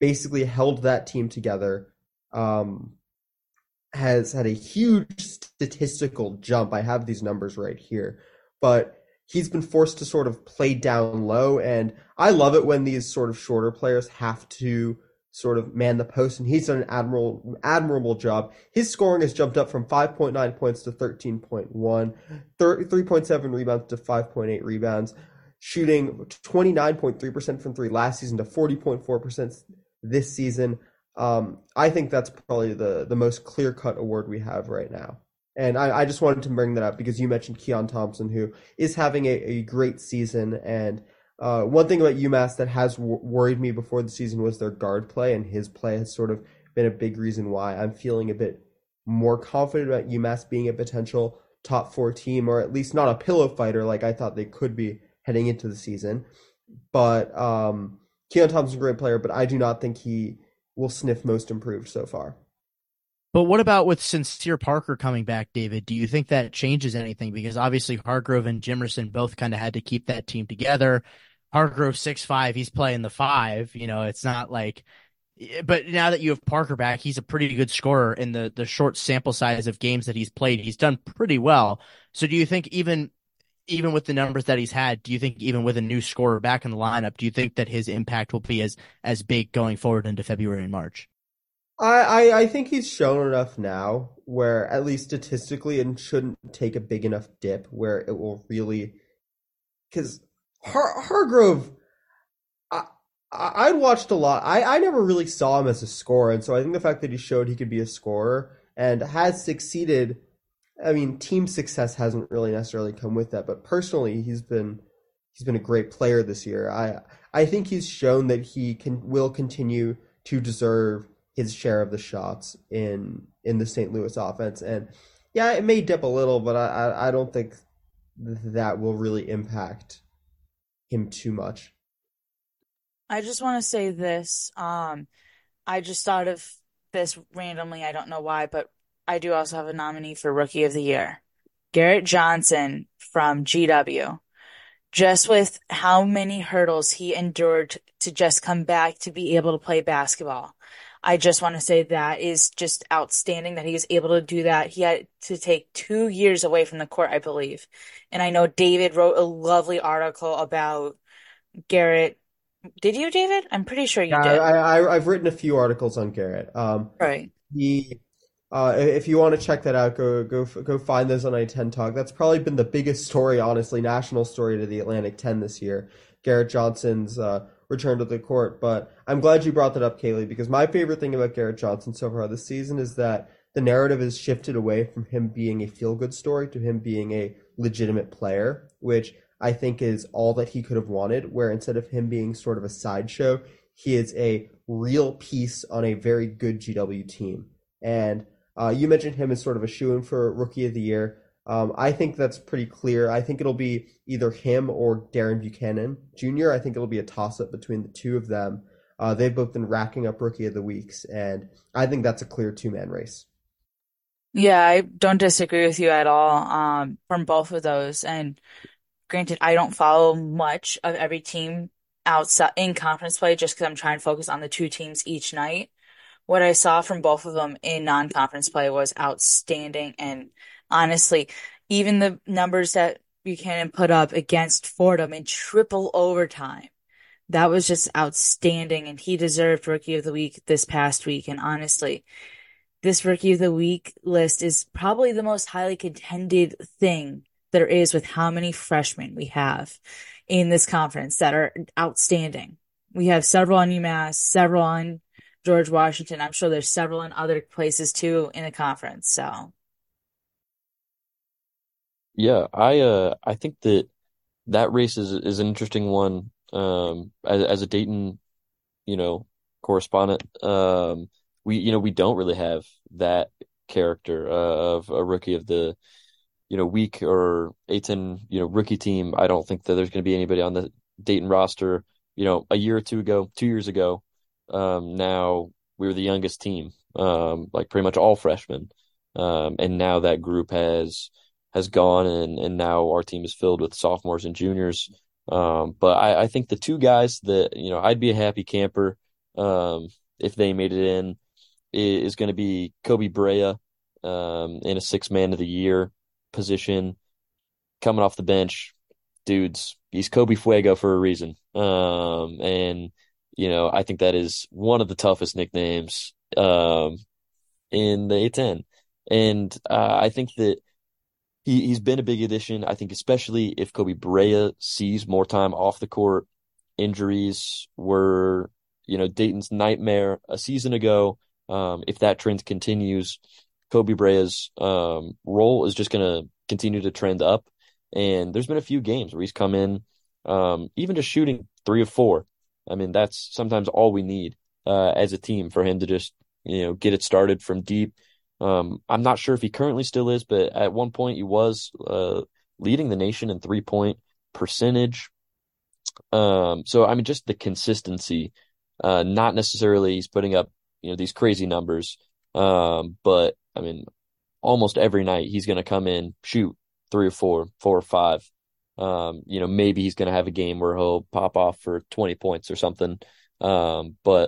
basically held that team together, has had a huge statistical jump. I have these numbers right here, but he's been forced to sort of play down low, and I love it when these sort of shorter players have to sort of man the post, and he's done an admirable job. His scoring has jumped up from 5.9 points to 13.1, 3.7 rebounds to 5.8 rebounds, shooting 29.3% from three last season to 40.4% this season. I think that's probably the most clear-cut award we have right now. And I just wanted to bring that up because you mentioned Keon Thompson, who is having a great season. And one thing about UMass that has worried me before the season was their guard play, and his play has sort of been a big reason why I'm feeling a bit more confident about UMass being a potential top four team, or at least not a pillow fighter like I thought they could be heading into the season. But Keon Thompson's a great player, but I do not think he will sniff most improved so far. But what about with Sincere Parker coming back, David? Do you think that changes anything? Because obviously Hargrove and Jimerson both kind of had to keep that team together. Hargrove 6'5", he's playing the 5. It's not like... But now that you have Parker back, he's a pretty good scorer in the short sample size of games that he's played. He's done pretty well. So do you think even with the numbers that he's had, do you think even with a new scorer back in the lineup, do you think that his impact will be as big going forward into February and March? I think he's shown enough now where, at least statistically, it shouldn't take a big enough dip where it will really, because Hargrove, I watched a lot. I never really saw him as a scorer, and so I think the fact that he showed he could be a scorer and has succeeded. I mean, team success hasn't really necessarily come with that, but personally, he's been a great player this year. I think he's shown that he will continue to deserve his share of the shots in the St. Louis offense. And yeah, it may dip a little, but I don't think that will really impact him too much. I just want to say this. I just thought of this randomly. I don't know why, but I do also have a nominee for Rookie of the Year, Garrett Johnson from GW. Just with how many hurdles he endured to just come back to be able to play basketball. I just want to say that is just outstanding that he was able to do that. He had to take 2 years away from the court, I believe. And I know David wrote a lovely article about Garrett. Did you, David? I'm pretty sure you did. I've written a few articles on Garrett. Right. If you want to check that out, go find those on A-10 Talk. That's probably been the biggest story, honestly, national story to the Atlantic 10 this year. Garrett Johnson's return to the court. But I'm glad you brought that up, Kaylee, because my favorite thing about Garrett Johnson so far this season is that the narrative has shifted away from him being a feel-good story to him being a legitimate player, which I think is all that he could have wanted, where instead of him being sort of a sideshow, he is a real piece on a very good GW team. And you mentioned him as sort of a shoo-in for Rookie of the Year. I think that's pretty clear. I think it'll be either him or Darren Buchanan Jr. I think it'll be a toss-up between the two of them. They've both been racking up Rookie of the Weeks, and I think that's a clear two-man race. Yeah, I don't disagree with you at all from both of those. And granted, I don't follow much of every team outside in conference play just because I'm trying to focus on the two teams each night. What I saw from both of them in non-conference play was outstanding, and honestly, even the numbers that Buchanan put up against Fordham in triple overtime, that was just outstanding, and he deserved Rookie of the Week this past week. And honestly, this Rookie of the Week list is probably the most highly contended thing there is with how many freshmen we have in this conference that are outstanding. We have several on UMass, several on George Washington. I'm sure there's several in other places too in the conference. So, yeah, I think that race is an interesting one. As a Dayton, correspondent, we don't really have that character of a rookie of the week or A-10 rookie team. I don't think that there's going to be anybody on the Dayton roster. A year or two ago, 2 years ago, now we were the youngest team, like pretty much all freshmen, and now that group has gone, and now our team is filled with sophomores and juniors. But I think the two guys that I'd be a happy camper if they made it in is going to be Kobe Brea in a six-man of the year position, coming off the bench. Dudes, he's Kobe Fuego for a reason. And I think that is one of the toughest nicknames in the A-10. And I think that he's been a big addition. I think especially if Kobe Brea sees more time off the court. Injuries were, Dayton's nightmare a season ago. If that trend continues, Kobe Brea's role is just going to continue to trend up. And there's been a few games where he's come in, even just shooting 3 of 4. I mean, that's sometimes all we need as a team for him to just, get it started from deep. I'm not sure if he currently still is, but at one point he was leading the nation in 3-point percentage. So, I mean, just the consistency, not necessarily he's putting up, these crazy numbers. But I mean, almost every night he's going to come in, shoot 3 or 4, 4 or 5. Maybe he's going to have a game where he'll pop off for 20 points or something. But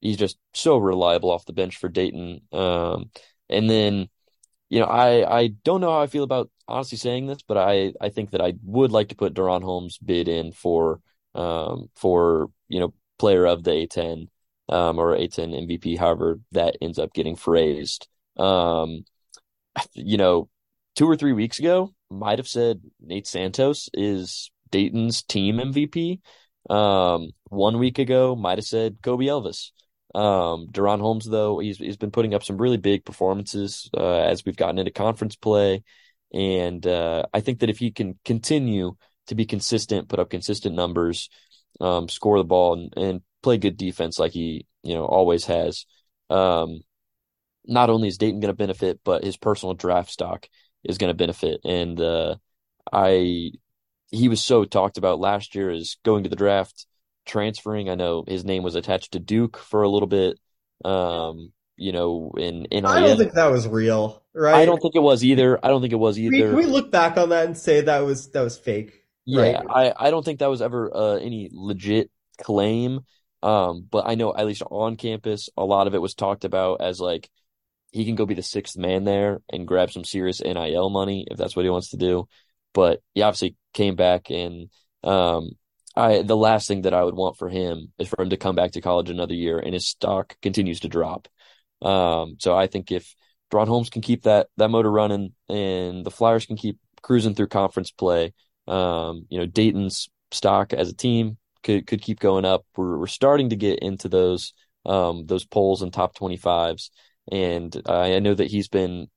he's just so reliable off the bench for Dayton. And then, I don't know how I feel about honestly saying this, but I think that I would like to put Deron Holmes' bid in for player of the A-10 or A-10 MVP, however that ends up getting phrased. 2 or 3 weeks ago, might have said Nate Santos is Dayton's team MVP. 1 week ago, might have said Kobe Elvis. Deron Holmes, though, he's been putting up some really big performances as we've gotten into conference play. And I think that if he can continue to be consistent, put up consistent numbers, score the ball, and play good defense like he always has, not only is Dayton going to benefit, but his personal draft stock is going to benefit. And he was so talked about last year as going to the draft, transferring. I know his name was attached to Duke for a little bit. I don't think that was real, right? I don't think it was either. Can we look back on that and say that was fake? Yeah, right? I don't think that was ever any legit claim. But I know at least on campus, a lot of it was talked about as like, he can go be the sixth man there and grab some serious NIL money if that's what he wants to do. But he obviously came back, and the last thing that I would want for him is for him to come back to college another year and his stock continues to drop. So I think if Deron Holmes can keep that motor running and the Flyers can keep cruising through conference play, Dayton's stock as a team could keep going up. We're starting to get into those polls and top 25s. And I know that he's been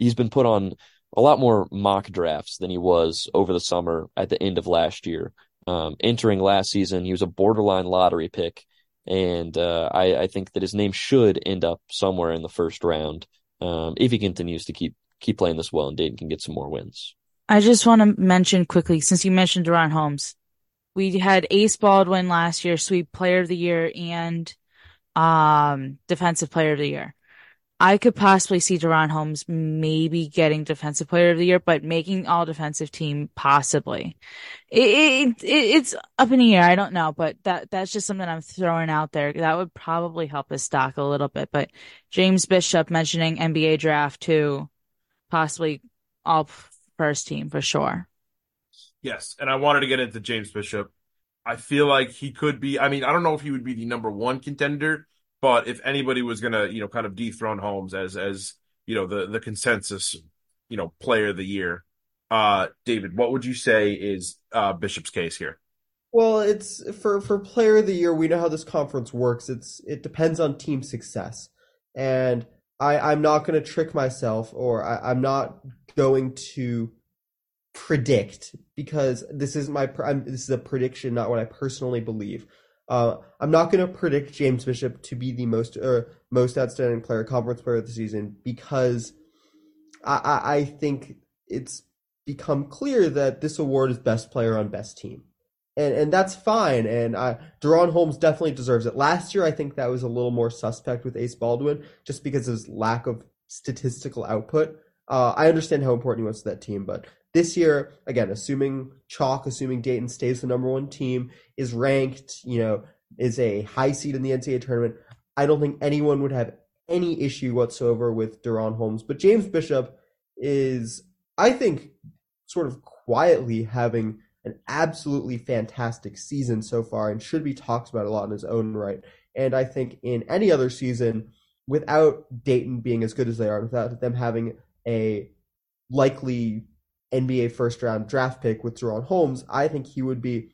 put on a lot more mock drafts than he was over the summer at the end of last year. Entering last season, he was a borderline lottery pick. And I think that his name should end up somewhere in the first round if he continues to keep playing this well and Dayton can get some more wins. I just want to mention quickly, since you mentioned Deron Holmes, we had Ace Baldwin last year, sweep player of the year, and defensive player of the year. I could possibly see Deron Holmes maybe getting defensive player of the year, but making all defensive team possibly. It's up in the air. I don't know, but that's just something I'm throwing out there. That would probably help his stock a little bit. But James Bishop mentioning NBA draft too, possibly all first team for sure. Yes, and I wanted to get into James Bishop. I feel like he could be, I mean, I don't know if he would be the number one contender, but if anybody was going to, kind of dethrone Holmes as the consensus, player of the year, David, what would you say is Bishop's case here? Well, it's for player of the year, we know how this conference works. It depends on team success. And I'm not going to trick myself, or I'm not going to predict, because this is this is a prediction, not what I personally believe. I'm not going to predict James Bishop to be the most outstanding player, conference player of the season, because I think it's become clear that this award is best player on best team. And that's fine. And Deron Holmes definitely deserves it. Last year, I think that was a little more suspect with Ace Baldwin just because of his lack of statistical output. I understand how important he was to that team. But this year, again, assuming Dayton stays the number one team, is ranked, is a high seed in the NCAA tournament, I don't think anyone would have any issue whatsoever with Deron Holmes. But James Bishop is, I think, sort of quietly having an absolutely fantastic season so far and should be talked about a lot in his own right. And I think in any other season, without Dayton being as good as they are, without them having a likely NBA first-round draft pick with Deron Holmes, I think he would be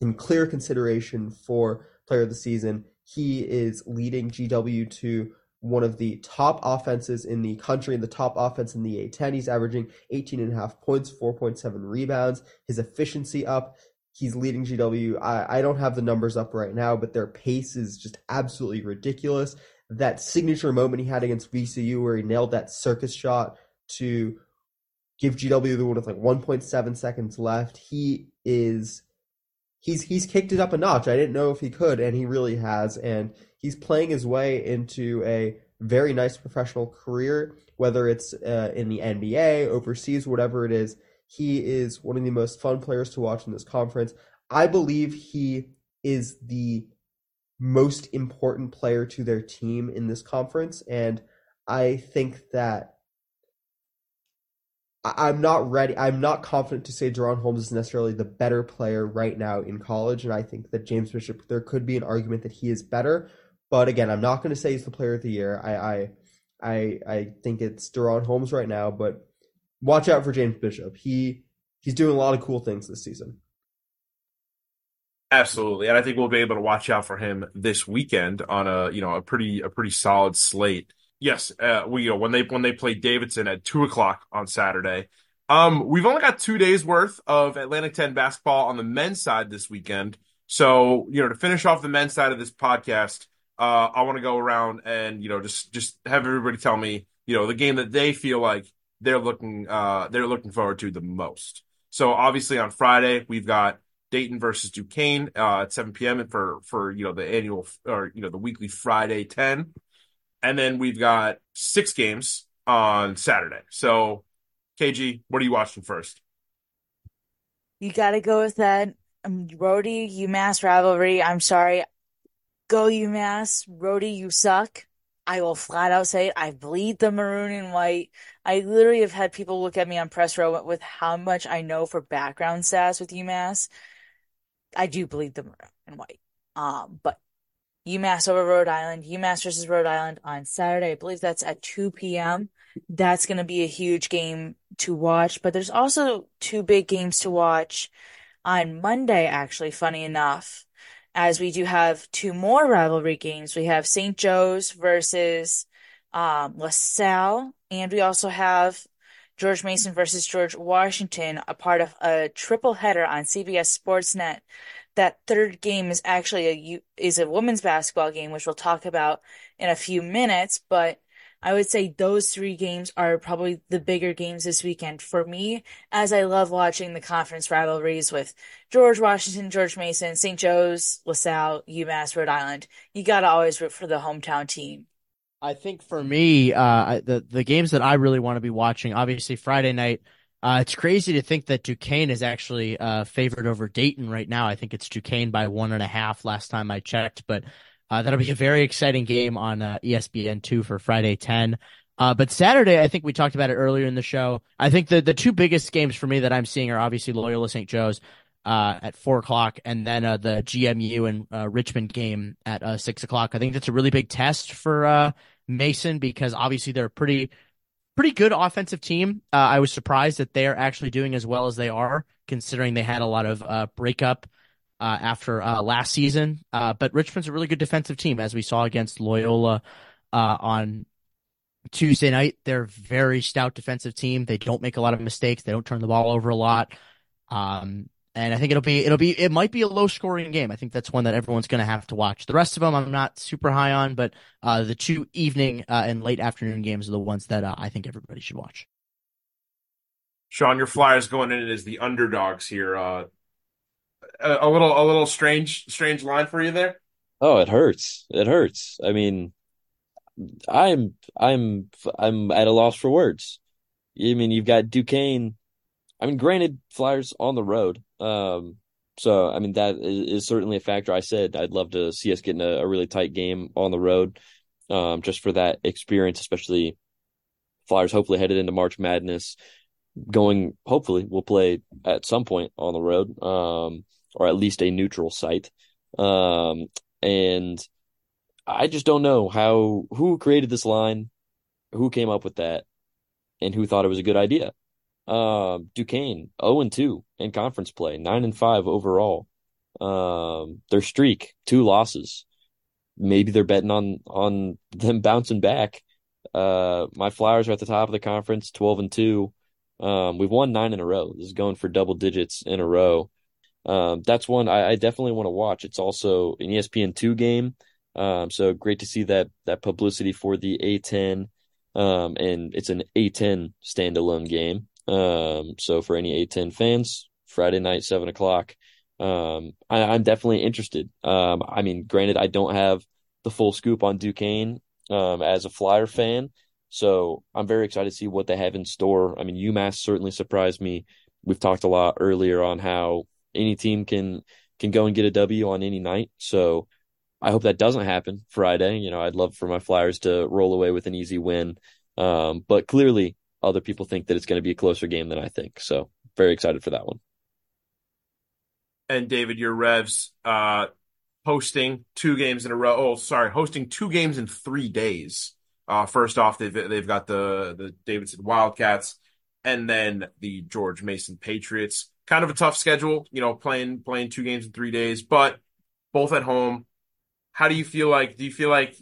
in clear consideration for player of the season. He is leading GW to one of the top offenses in the country, the top offense in the A-10. He's averaging 18.5 points, 4.7 rebounds, his efficiency up. He's leading GW. I don't have the numbers up right now, but their pace is just absolutely ridiculous. That signature moment he had against VCU where he nailed that circus shot to give GW the one with 1.7 seconds left. He's kicked it up a notch. I didn't know if he could, and he really has. And he's playing his way into a very nice professional career, whether it's in the NBA, overseas, whatever it is. He is one of the most fun players to watch in this conference. I believe he is the most important player to their team in this conference, and I think that I'm not ready. I'm not confident to say Deron Holmes is necessarily the better player right now in college, and I think that James Bishop, there could be an argument that he is better. But again, I'm not going to say he's the player of the year. I think it's Deron Holmes right now, but watch out for James Bishop. He's doing a lot of cool things this season. Absolutely, and I think we'll be able to watch out for him this weekend on a pretty solid slate. Yes, when they play Davidson at 2:00 on Saturday. We've only got 2 days worth of Atlantic 10 basketball on the men's side this weekend. So to finish off the men's side of this podcast, I want to go around and just have everybody tell me the game that they feel like they're looking forward to the most. So obviously on Friday we've got Dayton versus Duquesne at 7 p.m. for the annual or the weekly Friday 10, and then we've got 6 games on Saturday. So, KG, what are you watching first? You got to go with that Rhodey UMass rivalry. I'm sorry, go UMass. Rhodey, you suck. I will flat out say it. I bleed the maroon and white. I literally have had people look at me on press row with how much I know for background stats with UMass. I do bleed the maroon and white. But UMass over Rhode Island, UMass versus Rhode Island on Saturday. I believe that's at 2 p.m. That's going to be a huge game to watch. But there's also 2 big games to watch on Monday, actually, funny enough, as we do have 2 more rivalry games. We have St. Joe's versus LaSalle, and we also have George Mason versus George Washington, a part of a triple header on CBS Sportsnet. That third game is actually a women's basketball game, which we'll talk about in a few minutes. But I would say those 3 games are probably the bigger games this weekend for me, as I love watching the conference rivalries with George Washington, George Mason, St. Joe's, LaSalle, UMass, Rhode Island. You got to always root for the hometown team. I think for me, the games that I really want to be watching, obviously Friday night, it's crazy to think that Duquesne is actually favored over Dayton right now. I think it's Duquesne by 1.5 last time I checked, but that'll be a very exciting game on ESPN2 for Friday 10. But Saturday, I think we talked about it earlier in the show. I think the 2 biggest games for me that I'm seeing are obviously Loyola St. Joe's at 4:00, and then the GMU and Richmond game at 6:00. I think that's a really big test for Mason, because obviously they're a pretty good offensive team. I was surprised that they're actually doing as well as they are, considering they had a lot of breakup after last season. But Richmond's a really good defensive team, as we saw against Loyola on Tuesday night. They're a very stout defensive team. They don't make a lot of mistakes. They don't turn the ball over a lot. And I think it might be a low scoring game. I think that's one that everyone's going to have to watch. The rest of them I'm not super high on, but the two evening and late afternoon games are the ones that I think everybody should watch. Sean, your Flyers going in as the underdogs here. A little strange line for you there. Oh, it hurts. It hurts. I mean, I'm at a loss for words. I mean, you've got Duquesne. I mean, granted, Flyers on the road. So, I mean, that is certainly a factor. I said I'd love to see us getting a really tight game on the road just for that experience, especially Flyers hopefully headed into March Madness. Hopefully, we'll play at some point on the road or at least a neutral site. And I just don't know who created this line, who came up with that, and who thought it was a good idea. Duquesne 0-2 in conference play, 9-5 overall. Their streak, 2 losses. Maybe they're betting on them bouncing back. My Flyers are at the top of the conference, 12-2. We've won 9 in a row. This is going for double digits in a row. That's one I definitely want to watch. It's also an ESPN2 game. So great to see that publicity for the A-10. And it's an A-10 standalone game. So for any A-10 fans, Friday night, 7:00, I'm definitely interested. I mean, granted, I don't have the full scoop on Duquesne, as a Flyer fan. So I'm very excited to see what they have in store. I mean, UMass certainly surprised me. We've talked a lot earlier on how any team can go and get a W on any night. So I hope that doesn't happen Friday. You know, I'd love for my Flyers to roll away with an easy win. But clearly other people think that it's going to be a closer game than I think. So very excited for that one. And David, your Revs hosting 2 games in a row. Oh, sorry. Hosting 2 games in 3 days. First off, they've got the Davidson Wildcats and then the George Mason Patriots. Kind of a tough schedule, you know, playing 2 games in 3 days, but both at home. How do you feel like? Do you feel like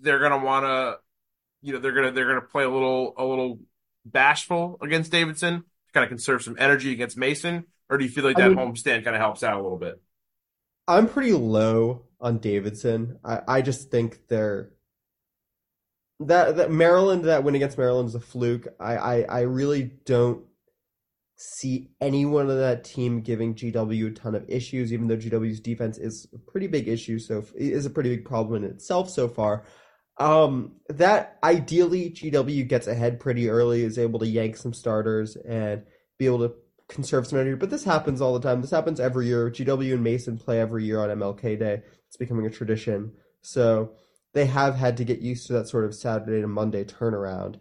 they're gonna want to, you know, they're gonna play a little bashful against Davidson to kind of conserve some energy against Mason, or do you feel like that homestand kind of helps out a little bit? I'm pretty low on Davidson. I just think they're that Maryland, that win against Maryland is a fluke. I really don't see anyone on that team giving GW a ton of issues, even though GW's defense is a pretty big issue. So it is a pretty big problem in itself so far. That ideally GW gets ahead pretty early, is able to yank some starters and be able to conserve some energy. But this happens all the time. This happens every year. GW and Mason play every year on MLK Day. It's becoming a tradition. So they have had to get used to that sort of Saturday to Monday turnaround.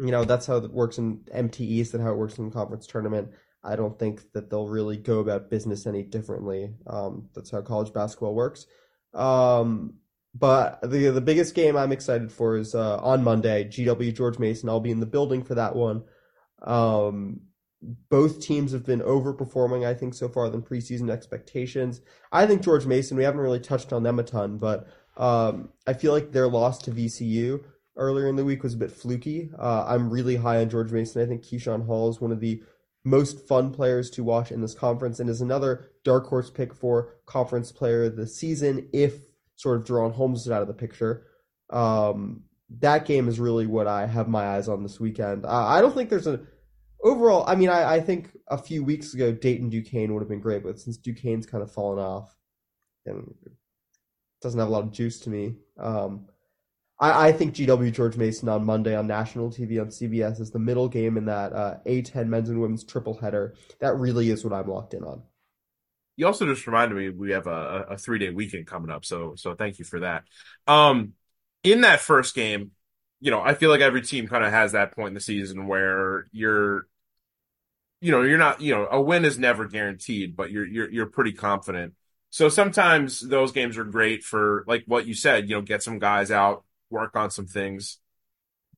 You know, that's how it works in MTEs and how it works in the conference tournament. I don't think that they'll really go about business any differently. That's how college basketball works. But the biggest game I'm excited for is on Monday, GW George Mason. I'll be in the building for that one. Both teams have been overperforming, I think, so far than preseason expectations. I think George Mason, we haven't really touched on them a ton, but I feel like their loss to VCU earlier in the week was a bit fluky. I'm really high on George Mason. I think Keyshawn Hall is one of the most fun players to watch in this conference and is another dark horse pick for conference player of the season if sort of Deron Holmes is out of the picture. That game is really what I have my eyes on this weekend. I don't think there's an overall, I mean, I think a few weeks ago, Dayton Duquesne would have been great, but since Duquesne's kind of fallen off and doesn't have a lot of juice to me, I think GW George Mason on Monday on national TV on CBS is the middle game in that A-10 men's and women's triple header. That really is what I'm locked in on. You also just reminded me we have a 3-day weekend coming up, so thank you for that. In that first game, you know, I feel like every team kind of has that point in the season where you're not a win is never guaranteed, but you're pretty confident. So sometimes those games are great for, like what you said, you know, get some guys out, work on some things.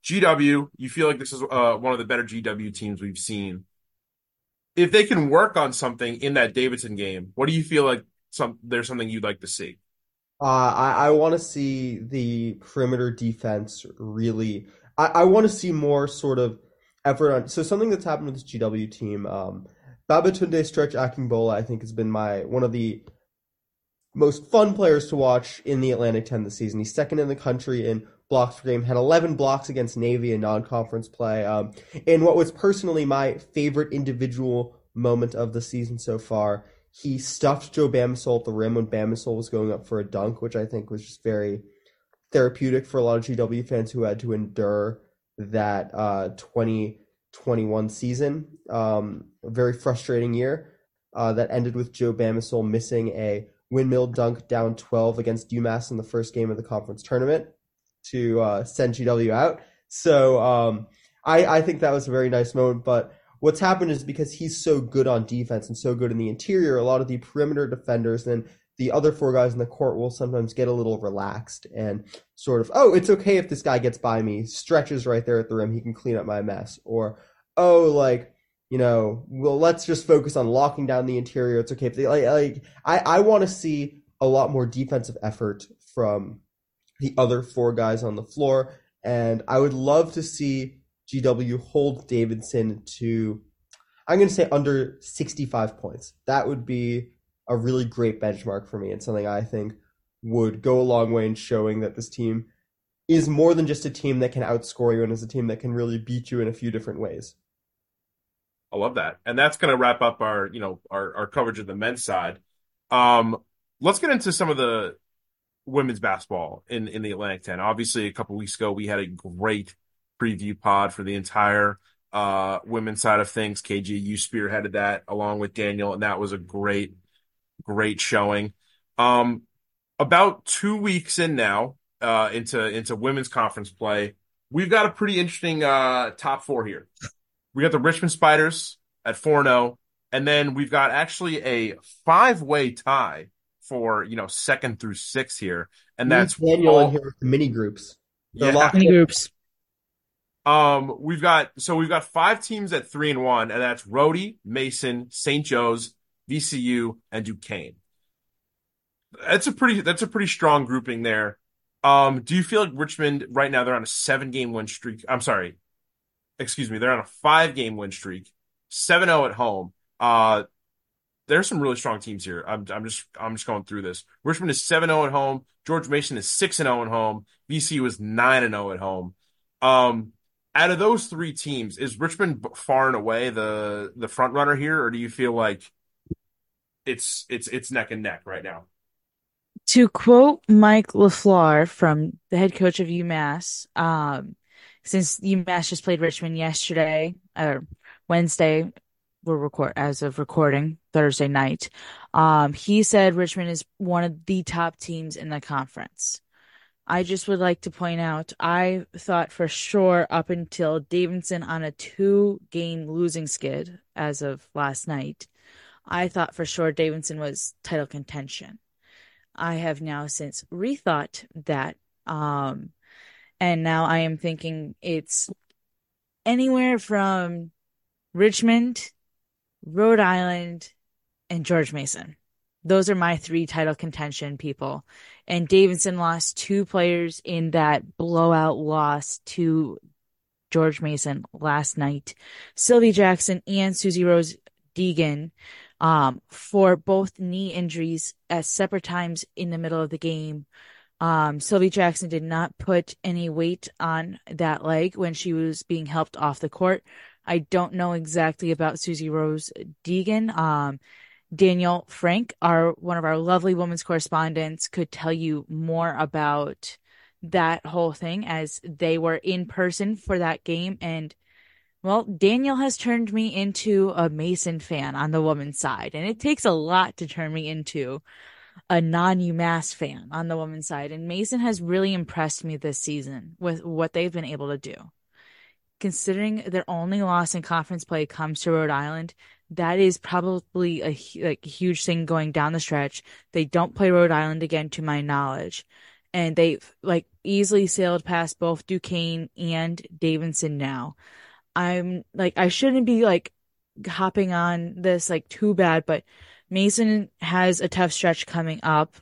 GW, you feel like this is one of the better GW teams we've seen. if they can work on something in that Davidson game, what do you feel like there's something you'd like to see? I want to see the perimeter defense really – I want to see more sort of effort on – so something that's happened with this GW team, Babatunde Stretch Akinbola, I think, has been one of the most fun players to watch in the Atlantic 10 this season. He's second in the country in blocks per game, had 11 blocks against Navy in non-conference play. And what was personally my favorite individual moment of the season so far – he stuffed Joe Bamiso at the rim when Bamiso was going up for a dunk, which I think was just very therapeutic for a lot of GW fans who had to endure that 2021 season. A very frustrating year that ended with Joe Bamiso missing a windmill dunk down 12 against UMass in the first game of the conference tournament to send GW out. So I think that was a very nice moment, but what's happened is because he's so good on defense and so good in the interior, a lot of the perimeter defenders and the other four guys in the court will sometimes get a little relaxed and sort of, oh, it's okay if this guy gets by me, stretches right there at the rim, he can clean up my mess. Or, oh, well, let's just focus on locking down the interior. It's okay if they I want to see a lot more defensive effort from the other four guys on the floor, and I would love to see GW hold Davidson to, I'm going to say, under 65 points. That would be a really great benchmark for me and something I think would go a long way in showing that this team is more than just a team that can outscore you and is a team that can really beat you in a few different ways. I love that. And that's going to wrap up our coverage of the men's side. Let's get into some of the women's basketball in the Atlantic 10. Obviously, a couple weeks ago, we had a great preview pod for the entire women's side of things. KG, you spearheaded that along with Daniel, and that was a great, great showing. About 2 weeks in now, into women's conference play, we've got a pretty interesting top four here. We got the Richmond Spiders at 4-0, and then we've got actually a 5-way tie for 2nd through 6th here, and that's Daniel in here with the mini groups. Mini groups. We've got 5 teams at 3-1, and that's Rhodey, Mason, St. Joe's, VCU, and Duquesne. That's a pretty strong grouping there. Do you feel like Richmond right now, they're on a 7-game win streak? I'm sorry, excuse me, they're on a 5-game win streak, 7-0 at home. There's some really strong teams here. I'm just going through this. Richmond is 7-0 at home. George Mason is 6-0 at home. VCU is 9-0 at home. Out of those 3 teams, is Richmond far and away the front runner here, or do you feel like it's neck and neck right now? To quote Mike LaFleur, from the head coach of UMass, since UMass just played Richmond yesterday or Wednesday, as of recording Thursday night, he said Richmond is one of the top teams in the conference. I just would like to point out, I thought for sure up until Davidson on a 2-game losing skid as of last night, I thought for sure Davidson was title contention. I have now since rethought that, and now I am thinking it's anywhere from Richmond, Rhode Island, and George Mason. Those are my 3 title contention people. And Davidson lost 2 players in that blowout loss to George Mason last night. Sylvie Jackson and Susie Rose Deegan, for both knee injuries at separate times in the middle of the game. Sylvie Jackson did not put any weight on that leg when she was being helped off the court. I don't know exactly about Susie Rose Deegan. Daniel Frank, one of our lovely women's correspondents, could tell you more about that whole thing as they were in person for that game. And, well, Daniel has turned me into a Mason fan on the women's side. And it takes a lot to turn me into a non-UMass fan on the women's side. And Mason has really impressed me this season with what they've been able to do. Considering their only loss in conference play comes to Rhode Island, that is probably a huge thing going down the stretch. They don't play Rhode Island again, to my knowledge. And they easily sailed past both Duquesne and Davidson now. I shouldn't be hopping on this like too bad, but Mason has a tough stretch coming up.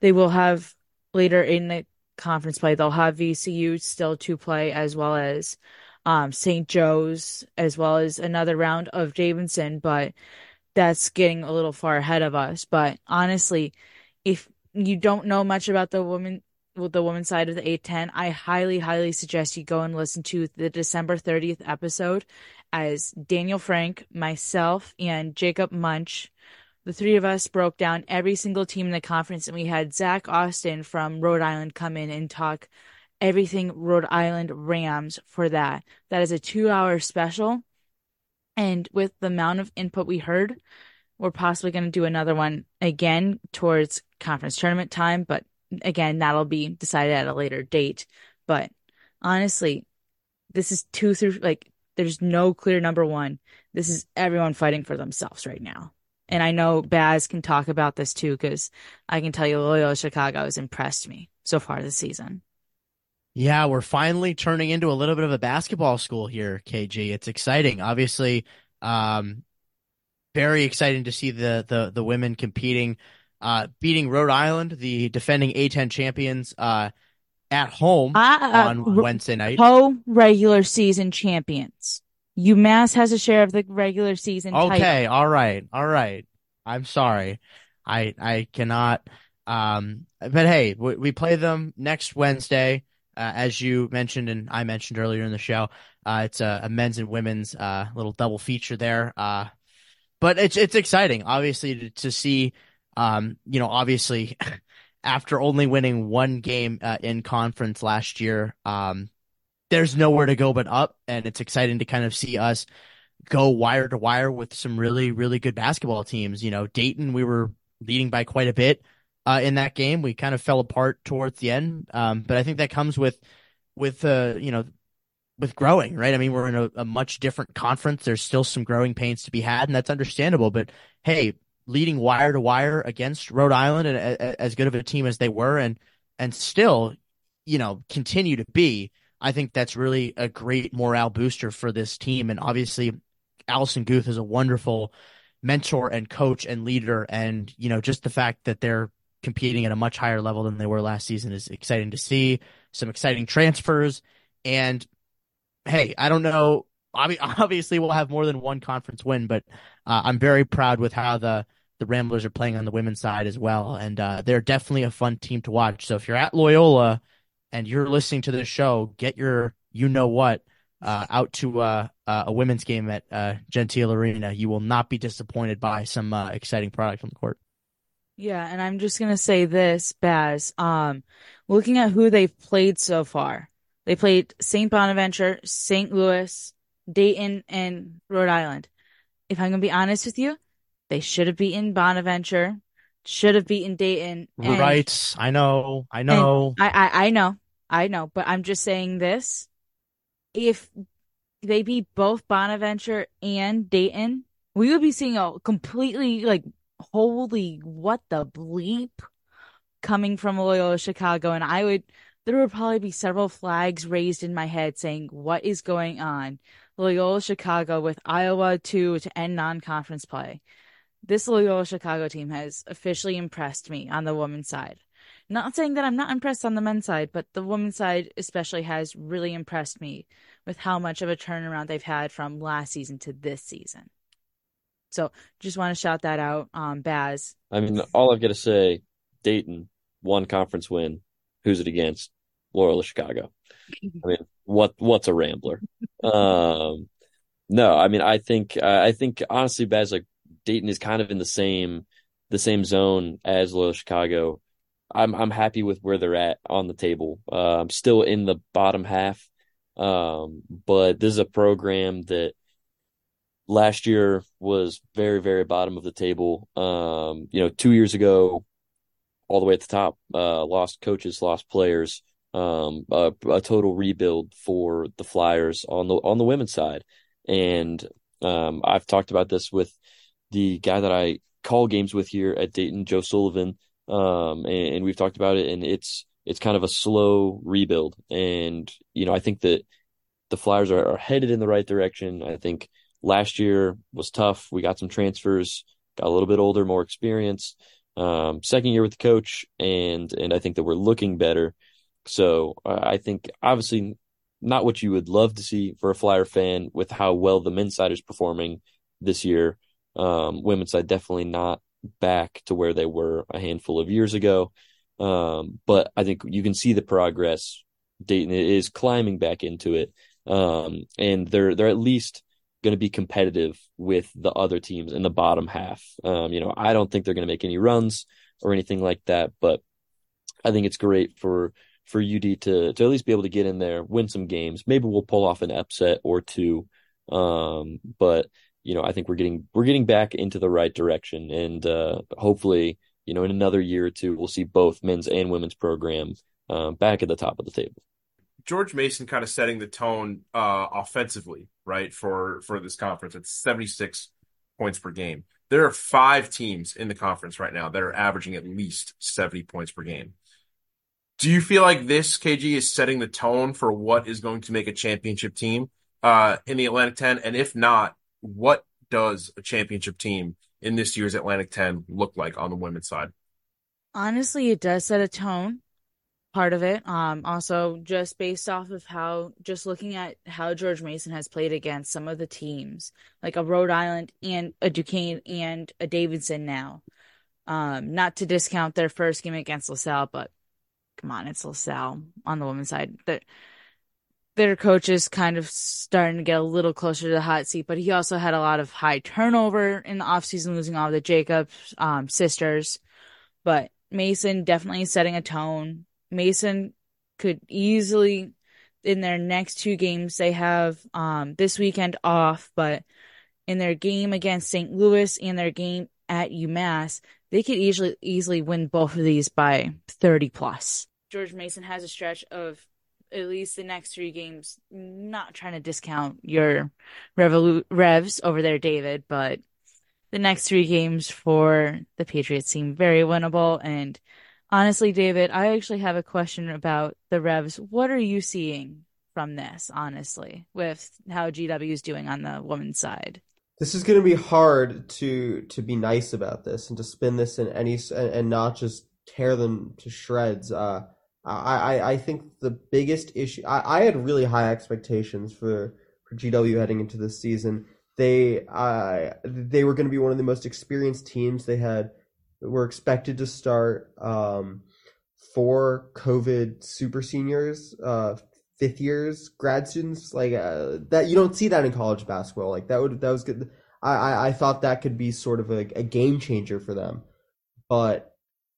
They will have later in the conference play, they'll have VCU still to play, as well as St. Joe's, as well as another round of Davidson, but that's getting a little far ahead of us. But honestly, if you don't know much about the women's side of the A-10, I highly suggest you go and listen to the December 30th episode, as Daniel Frank, myself, and Jacob Munch, the three of us, broke down every single team in the conference, and we had Zach Austin from Rhode Island come in and talk everything Rhode Island Rams for that. That is a 2-hour special, and with the amount of input we heard, we're possibly going to do another one again towards conference tournament time, but again, that'll be decided at a later date. But honestly, this is there's no clear number one. This is everyone fighting for themselves right now. And I know Baz can talk about this too, because I can tell you Loyola Chicago has impressed me so far this season. Yeah, we're finally turning into a little bit of a basketball school here, KG. It's exciting. Obviously, very exciting to see the women competing. Beating Rhode Island, the defending A-10 champions, at home on Wednesday night. Regular season champions. UMass has a share of the regular season title. Okay, all right. I'm sorry. I cannot. But hey, we play them next Wednesday, as you mentioned and I mentioned earlier in the show. It's a men's and women's little double feature there. But it's exciting, obviously, to see. Obviously, after only winning one game in conference last year, there's nowhere to go but up, and it's exciting to kind of see us go wire to wire with some really, really good basketball teams. You know, Dayton, we were leading by quite a bit in that game. We kind of fell apart towards the end, but I think that comes with growing, right? I mean, we're in a much different conference. There's still some growing pains to be had, and that's understandable. But hey, leading wire to wire against Rhode Island, and as good of a team as they were and still, continue to be, I think that's really a great morale booster for this team. And obviously, Allison Guth is a wonderful mentor and coach and leader. And, just the fact that they're competing at a much higher level than they were last season is exciting to see. Some exciting transfers. And hey, I don't know. Obviously, we'll have more than one conference win, but I'm very proud with how the Ramblers are playing on the women's side as well. And they're definitely a fun team to watch. So if you're at Loyola and you're listening to this show, get your out to a women's game at Gentile Arena. You will not be disappointed by some exciting product on the court. Yeah, and I'm just going to say this, Baz. Looking at who they've played so far, they played St. Bonaventure, St. Louis, Dayton, and Rhode Island. If I'm going to be honest with you, they should have beaten Bonaventure, should have beaten Dayton. And, right. I know. I know. But I'm just saying this. If they beat both Bonaventure and Dayton, we would be seeing a completely, holy what the bleep coming from Loyola Chicago. And there would probably be several flags raised in my head saying, what is going on? Loyola Chicago with Iowa 2 to end non-conference play. This Loyola Chicago team has officially impressed me on the women's side. Not saying that I'm not impressed on the men's side, but the women's side especially has really impressed me with how much of a turnaround they've had from last season to this season. So just want to shout that out, Baz. I mean, all I've got to say, Dayton, one conference win. Who's it against? Loyola Chicago. I mean, what's a Rambler? No, I mean, I think honestly, Baz, Dayton is kind of in the same zone as Loyola Chicago. I'm happy with where they're at on the table. I'm still in the bottom half, but this is a program that last year was very, very bottom of the table. 2 years ago, all the way at the top, lost coaches, lost players. A total rebuild for the Flyers on the women's side. And I've talked about this with the guy that I call games with here at Dayton, Joe Sullivan, and we've talked about it, and it's kind of a slow rebuild. And I think that the Flyers are headed in the right direction. I think Last year was tough. We got some transfers, got a little bit older, more experienced. Second year with the coach, and I think that we're looking better. So I think obviously not what you would love to see for a Flyer fan with how well the men's side is performing this year. Women's side definitely not back to where they were a handful of years ago. But I think you can see the progress. Dayton is climbing back into it. And they're at least going to be competitive with the other teams in the bottom half. I don't think they're going to make any runs or anything like that, but I think it's great for UD to at least be able to get in there, win some games. Maybe we'll pull off an upset or two. But I think we're getting back into the right direction, and hopefully, in another year or two, we'll see both men's and women's program back at the top of the table. George Mason kind of setting the tone offensively, right, for this conference. It's 76 points per game. There are 5 teams in the conference right now that are averaging at least 70 points per game. Do you feel like this, KG, is setting the tone for what is going to make a championship team in the Atlantic 10? And if not, what does a championship team in this year's Atlantic 10 look like on the women's side? Honestly, it does set a tone, part of it. Also, just based off of looking at how George Mason has played against some of the teams, like a Rhode Island and a Duquesne and a Davidson now. Not to discount their first game against LaSalle, but come on, it's LaSalle on the women's side. Their coach is kind of starting to get a little closer to the hot seat, but he also had a lot of high turnover in the offseason, losing all the Jacobs sisters. But Mason definitely setting a tone. Mason could easily, in their next 2 games, they have this weekend off, but in their game against St. Louis and their game at UMass, they could easily win both of these by 30+. George Mason has a stretch of at least the next 3 games. Not trying to discount your Revs over there, David, but the next 3 games for the Patriots seem very winnable. And honestly, David, I actually have a question about the Revs. What are you seeing from this, honestly, with how GW is doing on the women's side? This is going to be hard to be nice about this and to spin this in any and not just tear them to shreds. I think the biggest issue, I had really high expectations for GW heading into this season. They were going to be one of the most experienced teams. They were expected to start 4 COVID super seniors, 5th years, grad students, like that. You don't see that in college basketball. Like that was good. I thought that could be sort of a game changer for them, but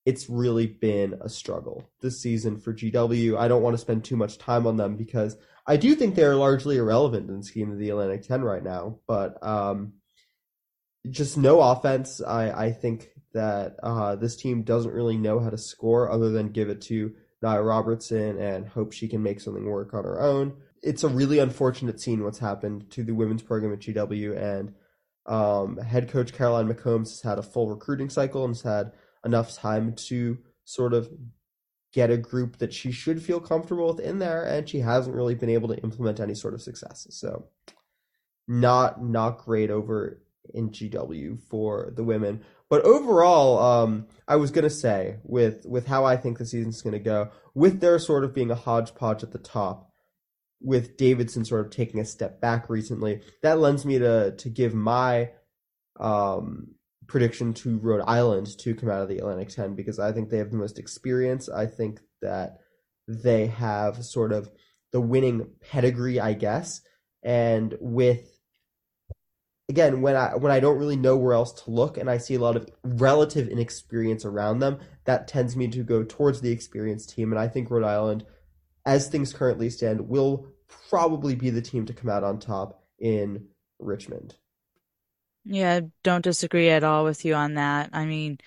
it's really been a struggle this season for GW. I don't want to spend too much time on them because I do think they're largely irrelevant in the scheme of the Atlantic 10 right now, but just no offense. I think that this team doesn't really know how to score other than give it to Nia Robertson and hope she can make something work on her own. It's a really unfortunate scene what's happened to the women's program at GW, and head coach Caroline McCombs has had a full recruiting cycle and has had enough time to sort of get a group that she should feel comfortable with in there, and she hasn't really been able to implement any sort of success. So not great over in GW for the women. But overall, I was going to say, with how I think the season's going to go, with there sort of being a hodgepodge at the top, with Davidson sort of taking a step back recently, that lends me to give my prediction to Rhode Island to come out of the Atlantic 10, because I think they have the most experience. I think that they have sort of the winning pedigree, I guess. And with, again, when I don't really know where else to look and I see a lot of relative inexperience around them, that tends me to go towards the experienced team. And I think Rhode Island, as things currently stand, will probably be the team to come out on top in Richmond. Yeah, don't disagree at all with you on that. I mean,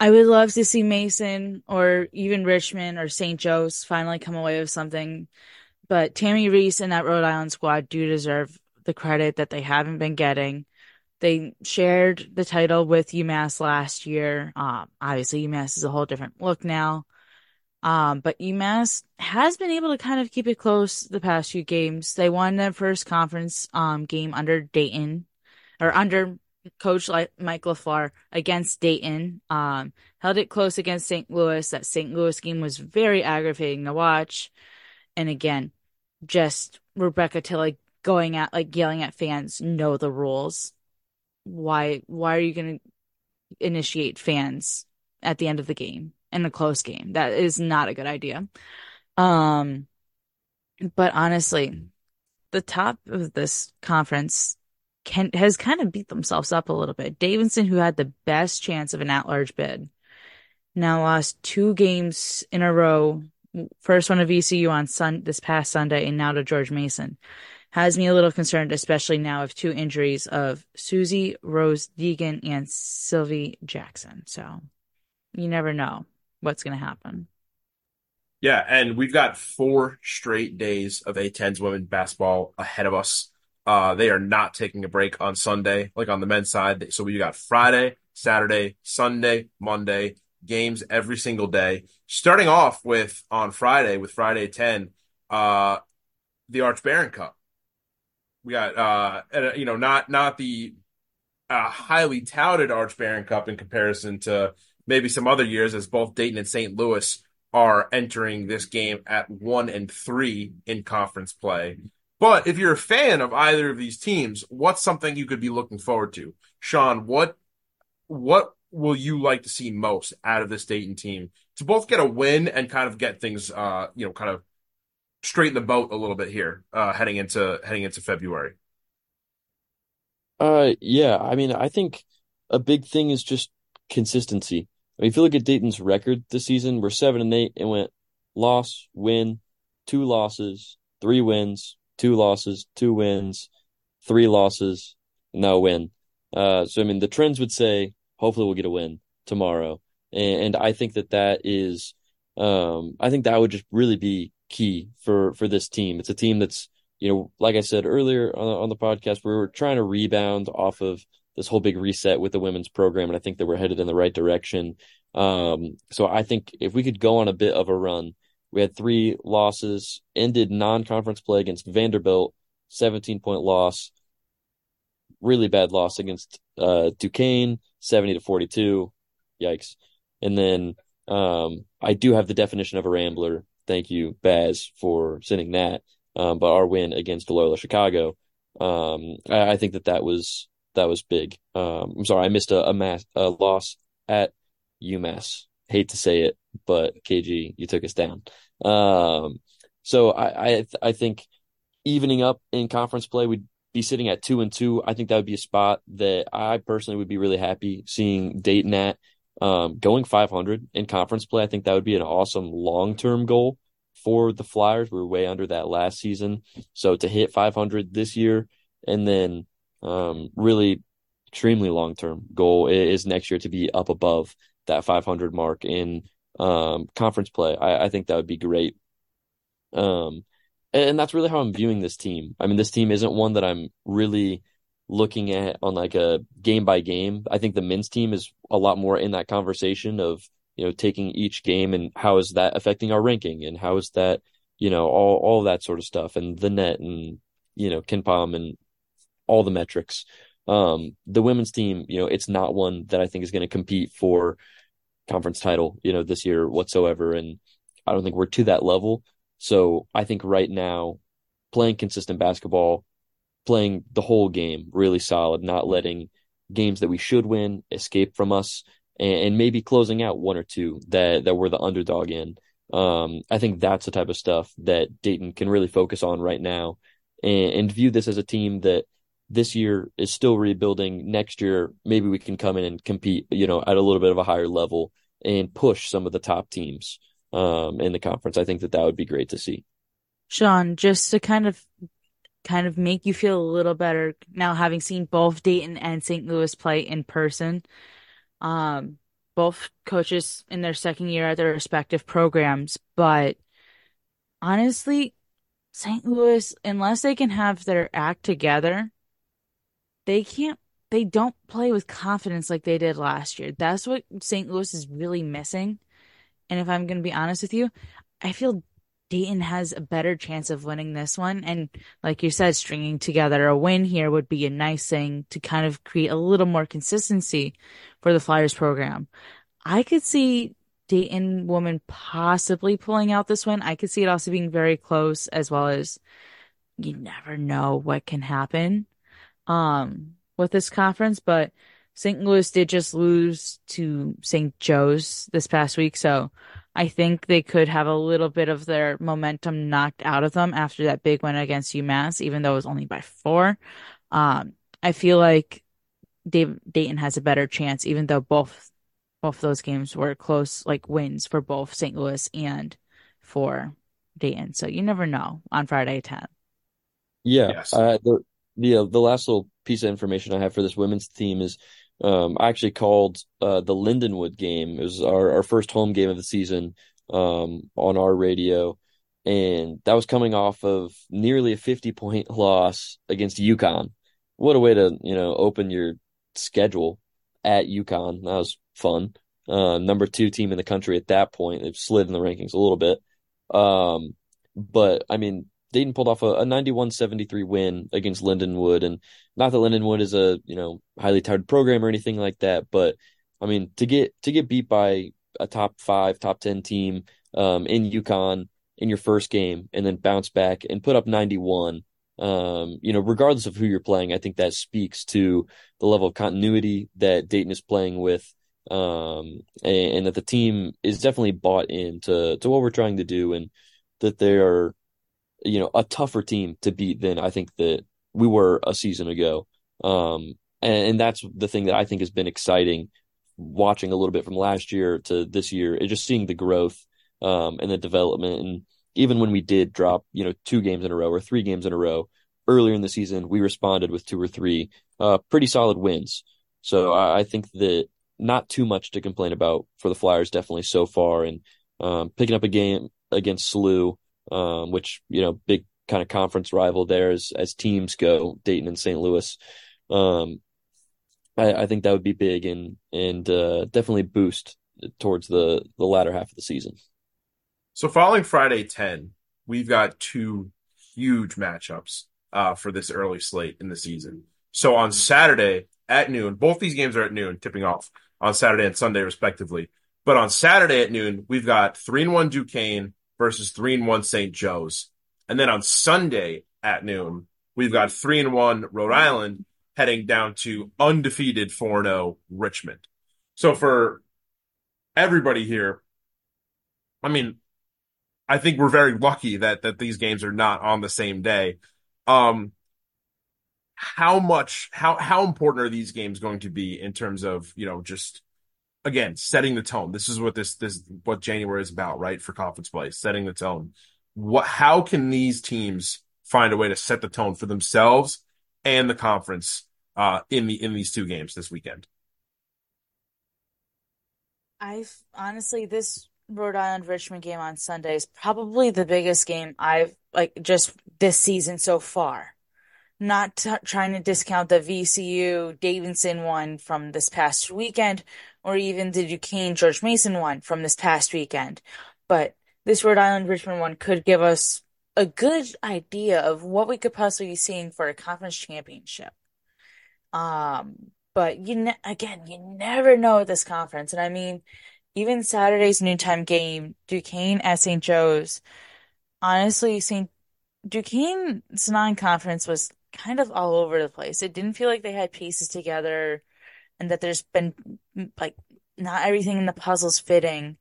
I would love to see Mason or even Richmond or St. Joe's finally come away with something. But Tammy Reese and that Rhode Island squad do deserve the credit that they haven't been getting. They shared the title with UMass last year. Obviously, UMass is a whole different look now. But UMass has been able to kind of keep it close the past few games. They won their first conference game under Dayton or under coach Mike LaFleur against Dayton. Held it close against St. Louis. That St. Louis game was very aggravating to watch. And again, just Rebecca Tilley going at, like, yelling at fans, know the rules. Why are you going to initiate fans at the end of the game in a close game? That is not a good idea. But honestly, the top of this conference has kind of beat themselves up a little bit. Davidson, who had the best chance of an at-large bid, now lost two games in a row. First one to VCU on this past Sunday, and now to George Mason. Has me a little concerned, especially now with two injuries of Susie Rose Deegan and Sylvie Jackson. So you never know what's going to happen. Yeah, and we've got 4 straight days of A-10's women's basketball ahead of us. They are not taking a break on Sunday, like on the men's side. So we got Friday, Saturday, Sunday, Monday, games every single day. Starting off on Friday with Friday 10, the Arch Barron Cup. We got, not the highly touted Arch Barron Cup in comparison to maybe some other years, as both Dayton and St. Louis are entering this game at 1-3 in conference play. But if you're a fan of either of these teams, what's something you could be looking forward to? Sean, what will you like to see most out of this Dayton team to both get a win and kind of get things, kind of straighten the boat a little bit here, heading into February? Yeah. I mean, I think a big thing is just consistency. I mean, if you look at Dayton's record this season, we're 7-8 and went loss, win, 2 losses, 3 wins, 2 losses, 2 wins, 3 losses, no win. So, I mean, the trends would say, hopefully we'll get a win tomorrow. And I think that is, I think that would just really be key for this team. It's a team that's, like I said earlier on the podcast, we were trying to rebound off of this whole big reset with the women's program, and I think that we're headed in the right direction. So I think if we could go on a bit of a run, we had 3 losses, ended non-conference play against Vanderbilt, 17-point loss, really bad loss against Duquesne, 70-42, yikes. And then I do have the definition of a Rambler. Thank you, Baz, for sending that. But our win against Loyola Chicago, I think that was big. I'm sorry, I missed a loss at UMass. Hate to say it, but KG, you took us down. So I think evening up in conference play, we'd be sitting at 2-2. I think that would be a spot that I personally would be really happy seeing Dayton at. Going 500 in conference play, I think that would be an awesome long-term goal for the Flyers. We were way under that last season. So to hit 500 this year, and then really extremely long-term goal is next year to be up above that 500 mark in conference play. I think that would be great. And that's really how I'm viewing this team. I mean, this team isn't one that I'm really looking at on like a game by game. I think the men's team is a lot more in that conversation of, taking each game and how is that affecting our ranking, and how is that, all that sort of stuff, and the net, and, KenPom, and all the metrics. The women's team, it's not one that I think is going to compete for conference title, this year whatsoever. And I don't think we're to that level. So I think right now, playing consistent basketball, playing the whole game really solid, not letting games that we should win escape from us, and maybe closing out 1 or 2 that we're the underdog in. I think that's the type of stuff that Dayton can really focus on right now, and view this as a team that this year is still rebuilding. Next year, maybe we can come in and compete, at a little bit of a higher level and push some of the top teams in the conference. I think that would be great to see. Sean, just to kind of make you feel a little better now, having seen both Dayton and St. Louis play in person, both coaches in their second year at their respective programs. But honestly, St. Louis, unless they can have their act together, they don't play with confidence like they did last year. That's what St. Louis is really missing. And if I'm going to be honest with you, I feel Dayton has a better chance of winning this one. And like you said, stringing together a win here would be a nice thing to kind of create a little more consistency for the Flyers program. I could see Dayton woman possibly pulling out this win. I could see it also being very close, as well as you never know what can happen with this conference. But St. Louis did just lose to St. Joe's this past week, so I think they could have a little bit of their momentum knocked out of them after that big win against UMass, even though it was only by 4. I feel like Dayton has a better chance, even though both of those games were close, like wins for both St. Louis and for Dayton. So you never know on Friday 10. Yeah. Yes. The last little piece of information I have for this women's team is I actually called the Lindenwood game. It was our first home game of the season on our radio, and that was coming off of nearly a 50-point loss against UConn. What a way to open your schedule at UConn. That was fun. Number 2 team in the country at that point. They've slid in the rankings a little bit, but I mean, Dayton pulled off a 91-73 win against Lindenwood, and not that Lindenwood is a highly touted program or anything like that, but I mean, to get beat by a top 5, top 10 team in UConn in your first game, and then bounce back and put up 91, regardless of who you're playing, I think that speaks to the level of continuity that Dayton is playing with, and that the team is definitely bought into what we're trying to do, and that they are a tougher team to beat than I think that we were a season ago. And that's the thing that I think has been exciting, watching a little bit from last year to this year, and just seeing the growth and the development. And even when we did drop, 2 games in a row or 3 games in a row earlier in the season, we responded with 2 or 3 pretty solid wins. So I think that not too much to complain about for the Flyers, definitely so far. And picking up a game against SLU, which, big kind of conference rival there as teams go, Dayton and St. Louis. I think that would be big and definitely boost towards the latter half of the season. So following Friday 10, we've got 2 huge matchups for this early slate in the season. So on Saturday at noon, both these games are at noon, tipping off on Saturday and Sunday respectively. But on Saturday at noon, we've got 3-1 Duquesne versus 3-1 St. Joe's. And then on Sunday at noon, we've got 3-1 Rhode Island heading down to undefeated 4-0 Richmond. So for everybody here, I mean, I think we're very lucky that these games are not on the same day. How important are these games going to be in terms of, just, again, setting the tone? This is what what January is about, right? For conference play, setting the tone. How can these teams find a way to set the tone for themselves and the conference in these 2 games this weekend? Honestly, this Rhode Island Richmond game on Sunday is probably the biggest game I've just this season so far. Not trying to discount the VCU Davidson one from this past weekend, or even the Duquesne George Mason one from this past weekend. But this Rhode Island Richmond one could give us a good idea of what we could possibly be seeing for a conference championship. But you never know at this conference. And I mean, even Saturday's noontime game, Duquesne at St. Joe's, honestly, Duquesne's non-conference was kind of all over the place. It didn't feel like they had pieces together, and that there's been, not everything in the puzzle's fitting.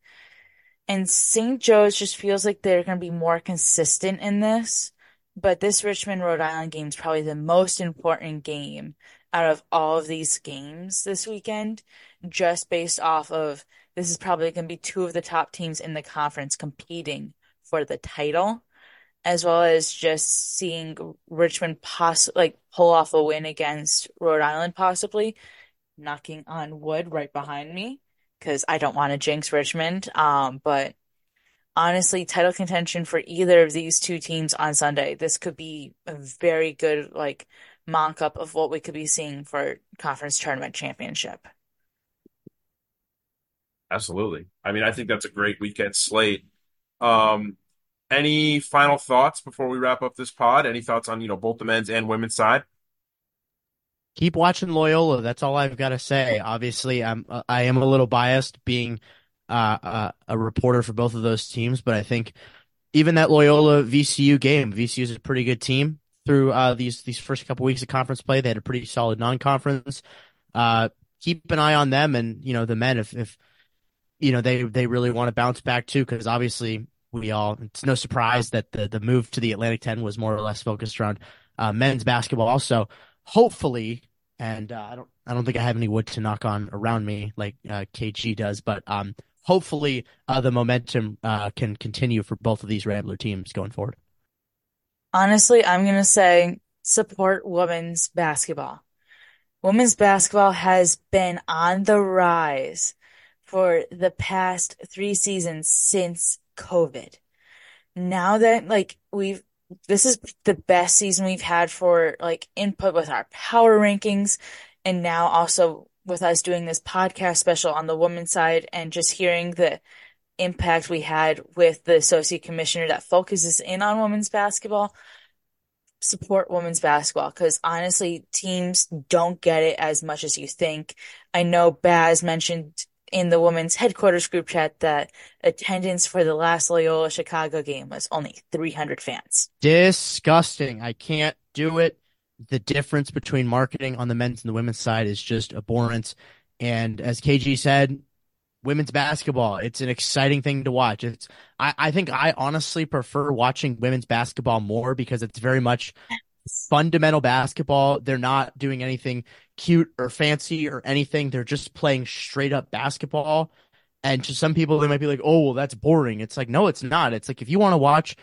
And St. Joe's just feels like they're going to be more consistent in this. But this Richmond-Rhode Island game is probably the most important game out of all of these games this weekend, just based off of this is probably going to be 2 of the top teams in the conference competing for the title, as well as just seeing Richmond pull off a win against Rhode Island possibly. Knocking on wood right behind me, because I don't want to jinx Richmond. But honestly, title contention for either of these 2 teams on Sunday. This could be a very good mock-up of what we could be seeing for conference tournament championship. Absolutely. I mean, I think that's a great weekend slate. Any final thoughts before we wrap up this pod? Any thoughts on, you know, both the men's and women's side? Keep watching Loyola. That's all I've got to say. Obviously, I am a little biased being a reporter for both of those teams, but I think even that Loyola VCU game, VCU is a pretty good team. Through these first couple weeks of conference play, they had a pretty solid non-conference. Keep an eye on them, and you know the men if you know they really want to bounce back too, because obviously it's no surprise that the move to the Atlantic 10 was more or less focused around men's basketball. Also, hopefully, and I don't think I have any wood to knock on around me like KG does, but hopefully the momentum can continue for both of these Rambler teams going forward. Honestly, I'm going to say support women's basketball. Women's basketball has been on the rise for the past 3 seasons since COVID. Now that this is the best season we've had for input with our power rankings, and now also with us doing this podcast special on the women's side and just hearing the impact we had with the associate commissioner that focuses in on women's basketball. Support women's basketball, because honestly, teams don't get it as much as you think. I know Baz mentioned in the women's headquarters group chat that attendance for the last Loyola Chicago game was only 300 fans. Disgusting. I can't do it. The difference between marketing on the men's and the women's side is just abhorrent. And as KG said, women's basketball, it's an exciting thing to watch. I think I honestly prefer watching women's basketball more because it's very much fundamental basketball. They're not doing anything cute or fancy or anything. They're just playing straight up basketball. And to some people, they might be like, oh, well, that's boring. It's like, no, it's not. It's like, if you want to watch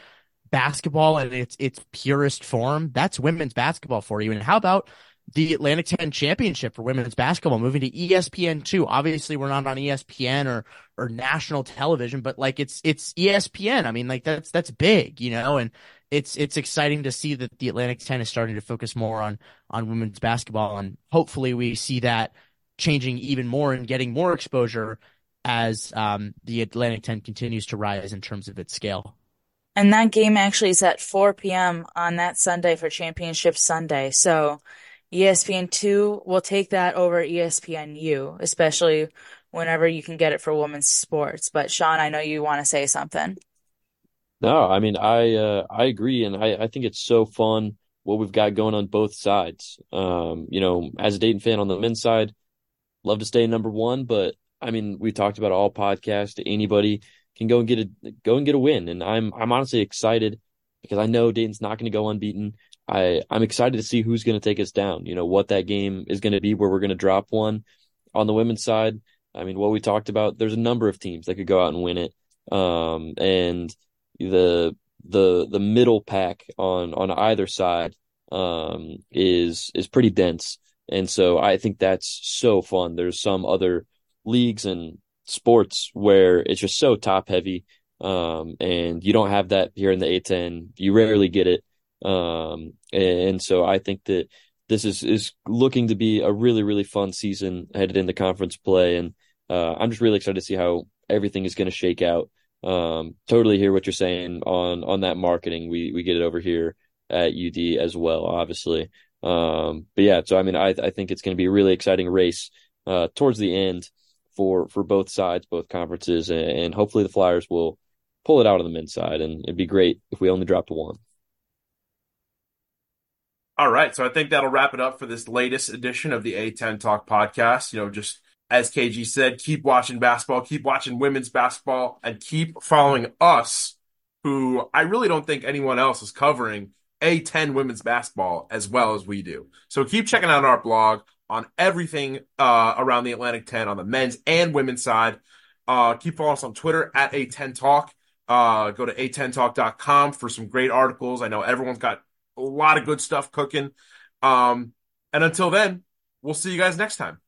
basketball in its purest form, that's women's basketball for you. And how about the Atlantic 10 championship for women's basketball moving to ESPN2? Obviously, we're not on ESPN or national television, but it's ESPN. I mean, that's big, you know, and it's exciting to see that the Atlantic 10 is starting to focus more on women's basketball. And hopefully we see that changing even more and getting more exposure as the Atlantic 10 continues to rise in terms of its scale. And that game actually is at 4 p.m. on that Sunday for Championship Sunday. So ESPN2 will take that over ESPNU, especially whenever you can get it for women's sports. But Sean, I know you want to say something. No, I mean, I agree, and I think it's so fun what we've got going on both sides. You know, as a Dayton fan on the men's side, love to stay number one, but I mean, we talked about all podcasts. Anybody can go and get a win, and I'm honestly excited because I know Dayton's not going to go unbeaten. I'm excited to see who's going to take us down, you know, what that game is going to be, where we're going to drop one. On the women's side, I mean, what we talked about, there's a number of teams that could go out and win it. And the middle pack on either side is pretty dense. And so I think that's so fun. There's some other leagues and sports where it's just so top heavy. And you don't have that here in the A-10. You rarely get it. And so I think that this is looking to be a really, really fun season headed into conference play. And I'm just really excited to see how everything is going to shake out. Totally hear what you're saying on that marketing. We get it over here at UD as well, obviously. But yeah, so I mean, I think it's going to be a really exciting race towards the end for both sides, both conferences, and hopefully the Flyers will pull it out on the men's side, and it'd be great if we only dropped one. All right, so I think that'll wrap it up for this latest edition of the A10 Talk podcast. You know, just as KG said, keep watching basketball, keep watching women's basketball, and keep following us, who I really don't think anyone else is covering A10 women's basketball as well as we do. So keep checking out our blog on everything around the Atlantic 10 on the men's and women's side. Keep following us on Twitter at A10Talk. Go to a10talk.com for some great articles. I know everyone's got a lot of good stuff cooking. And until then, we'll see you guys next time.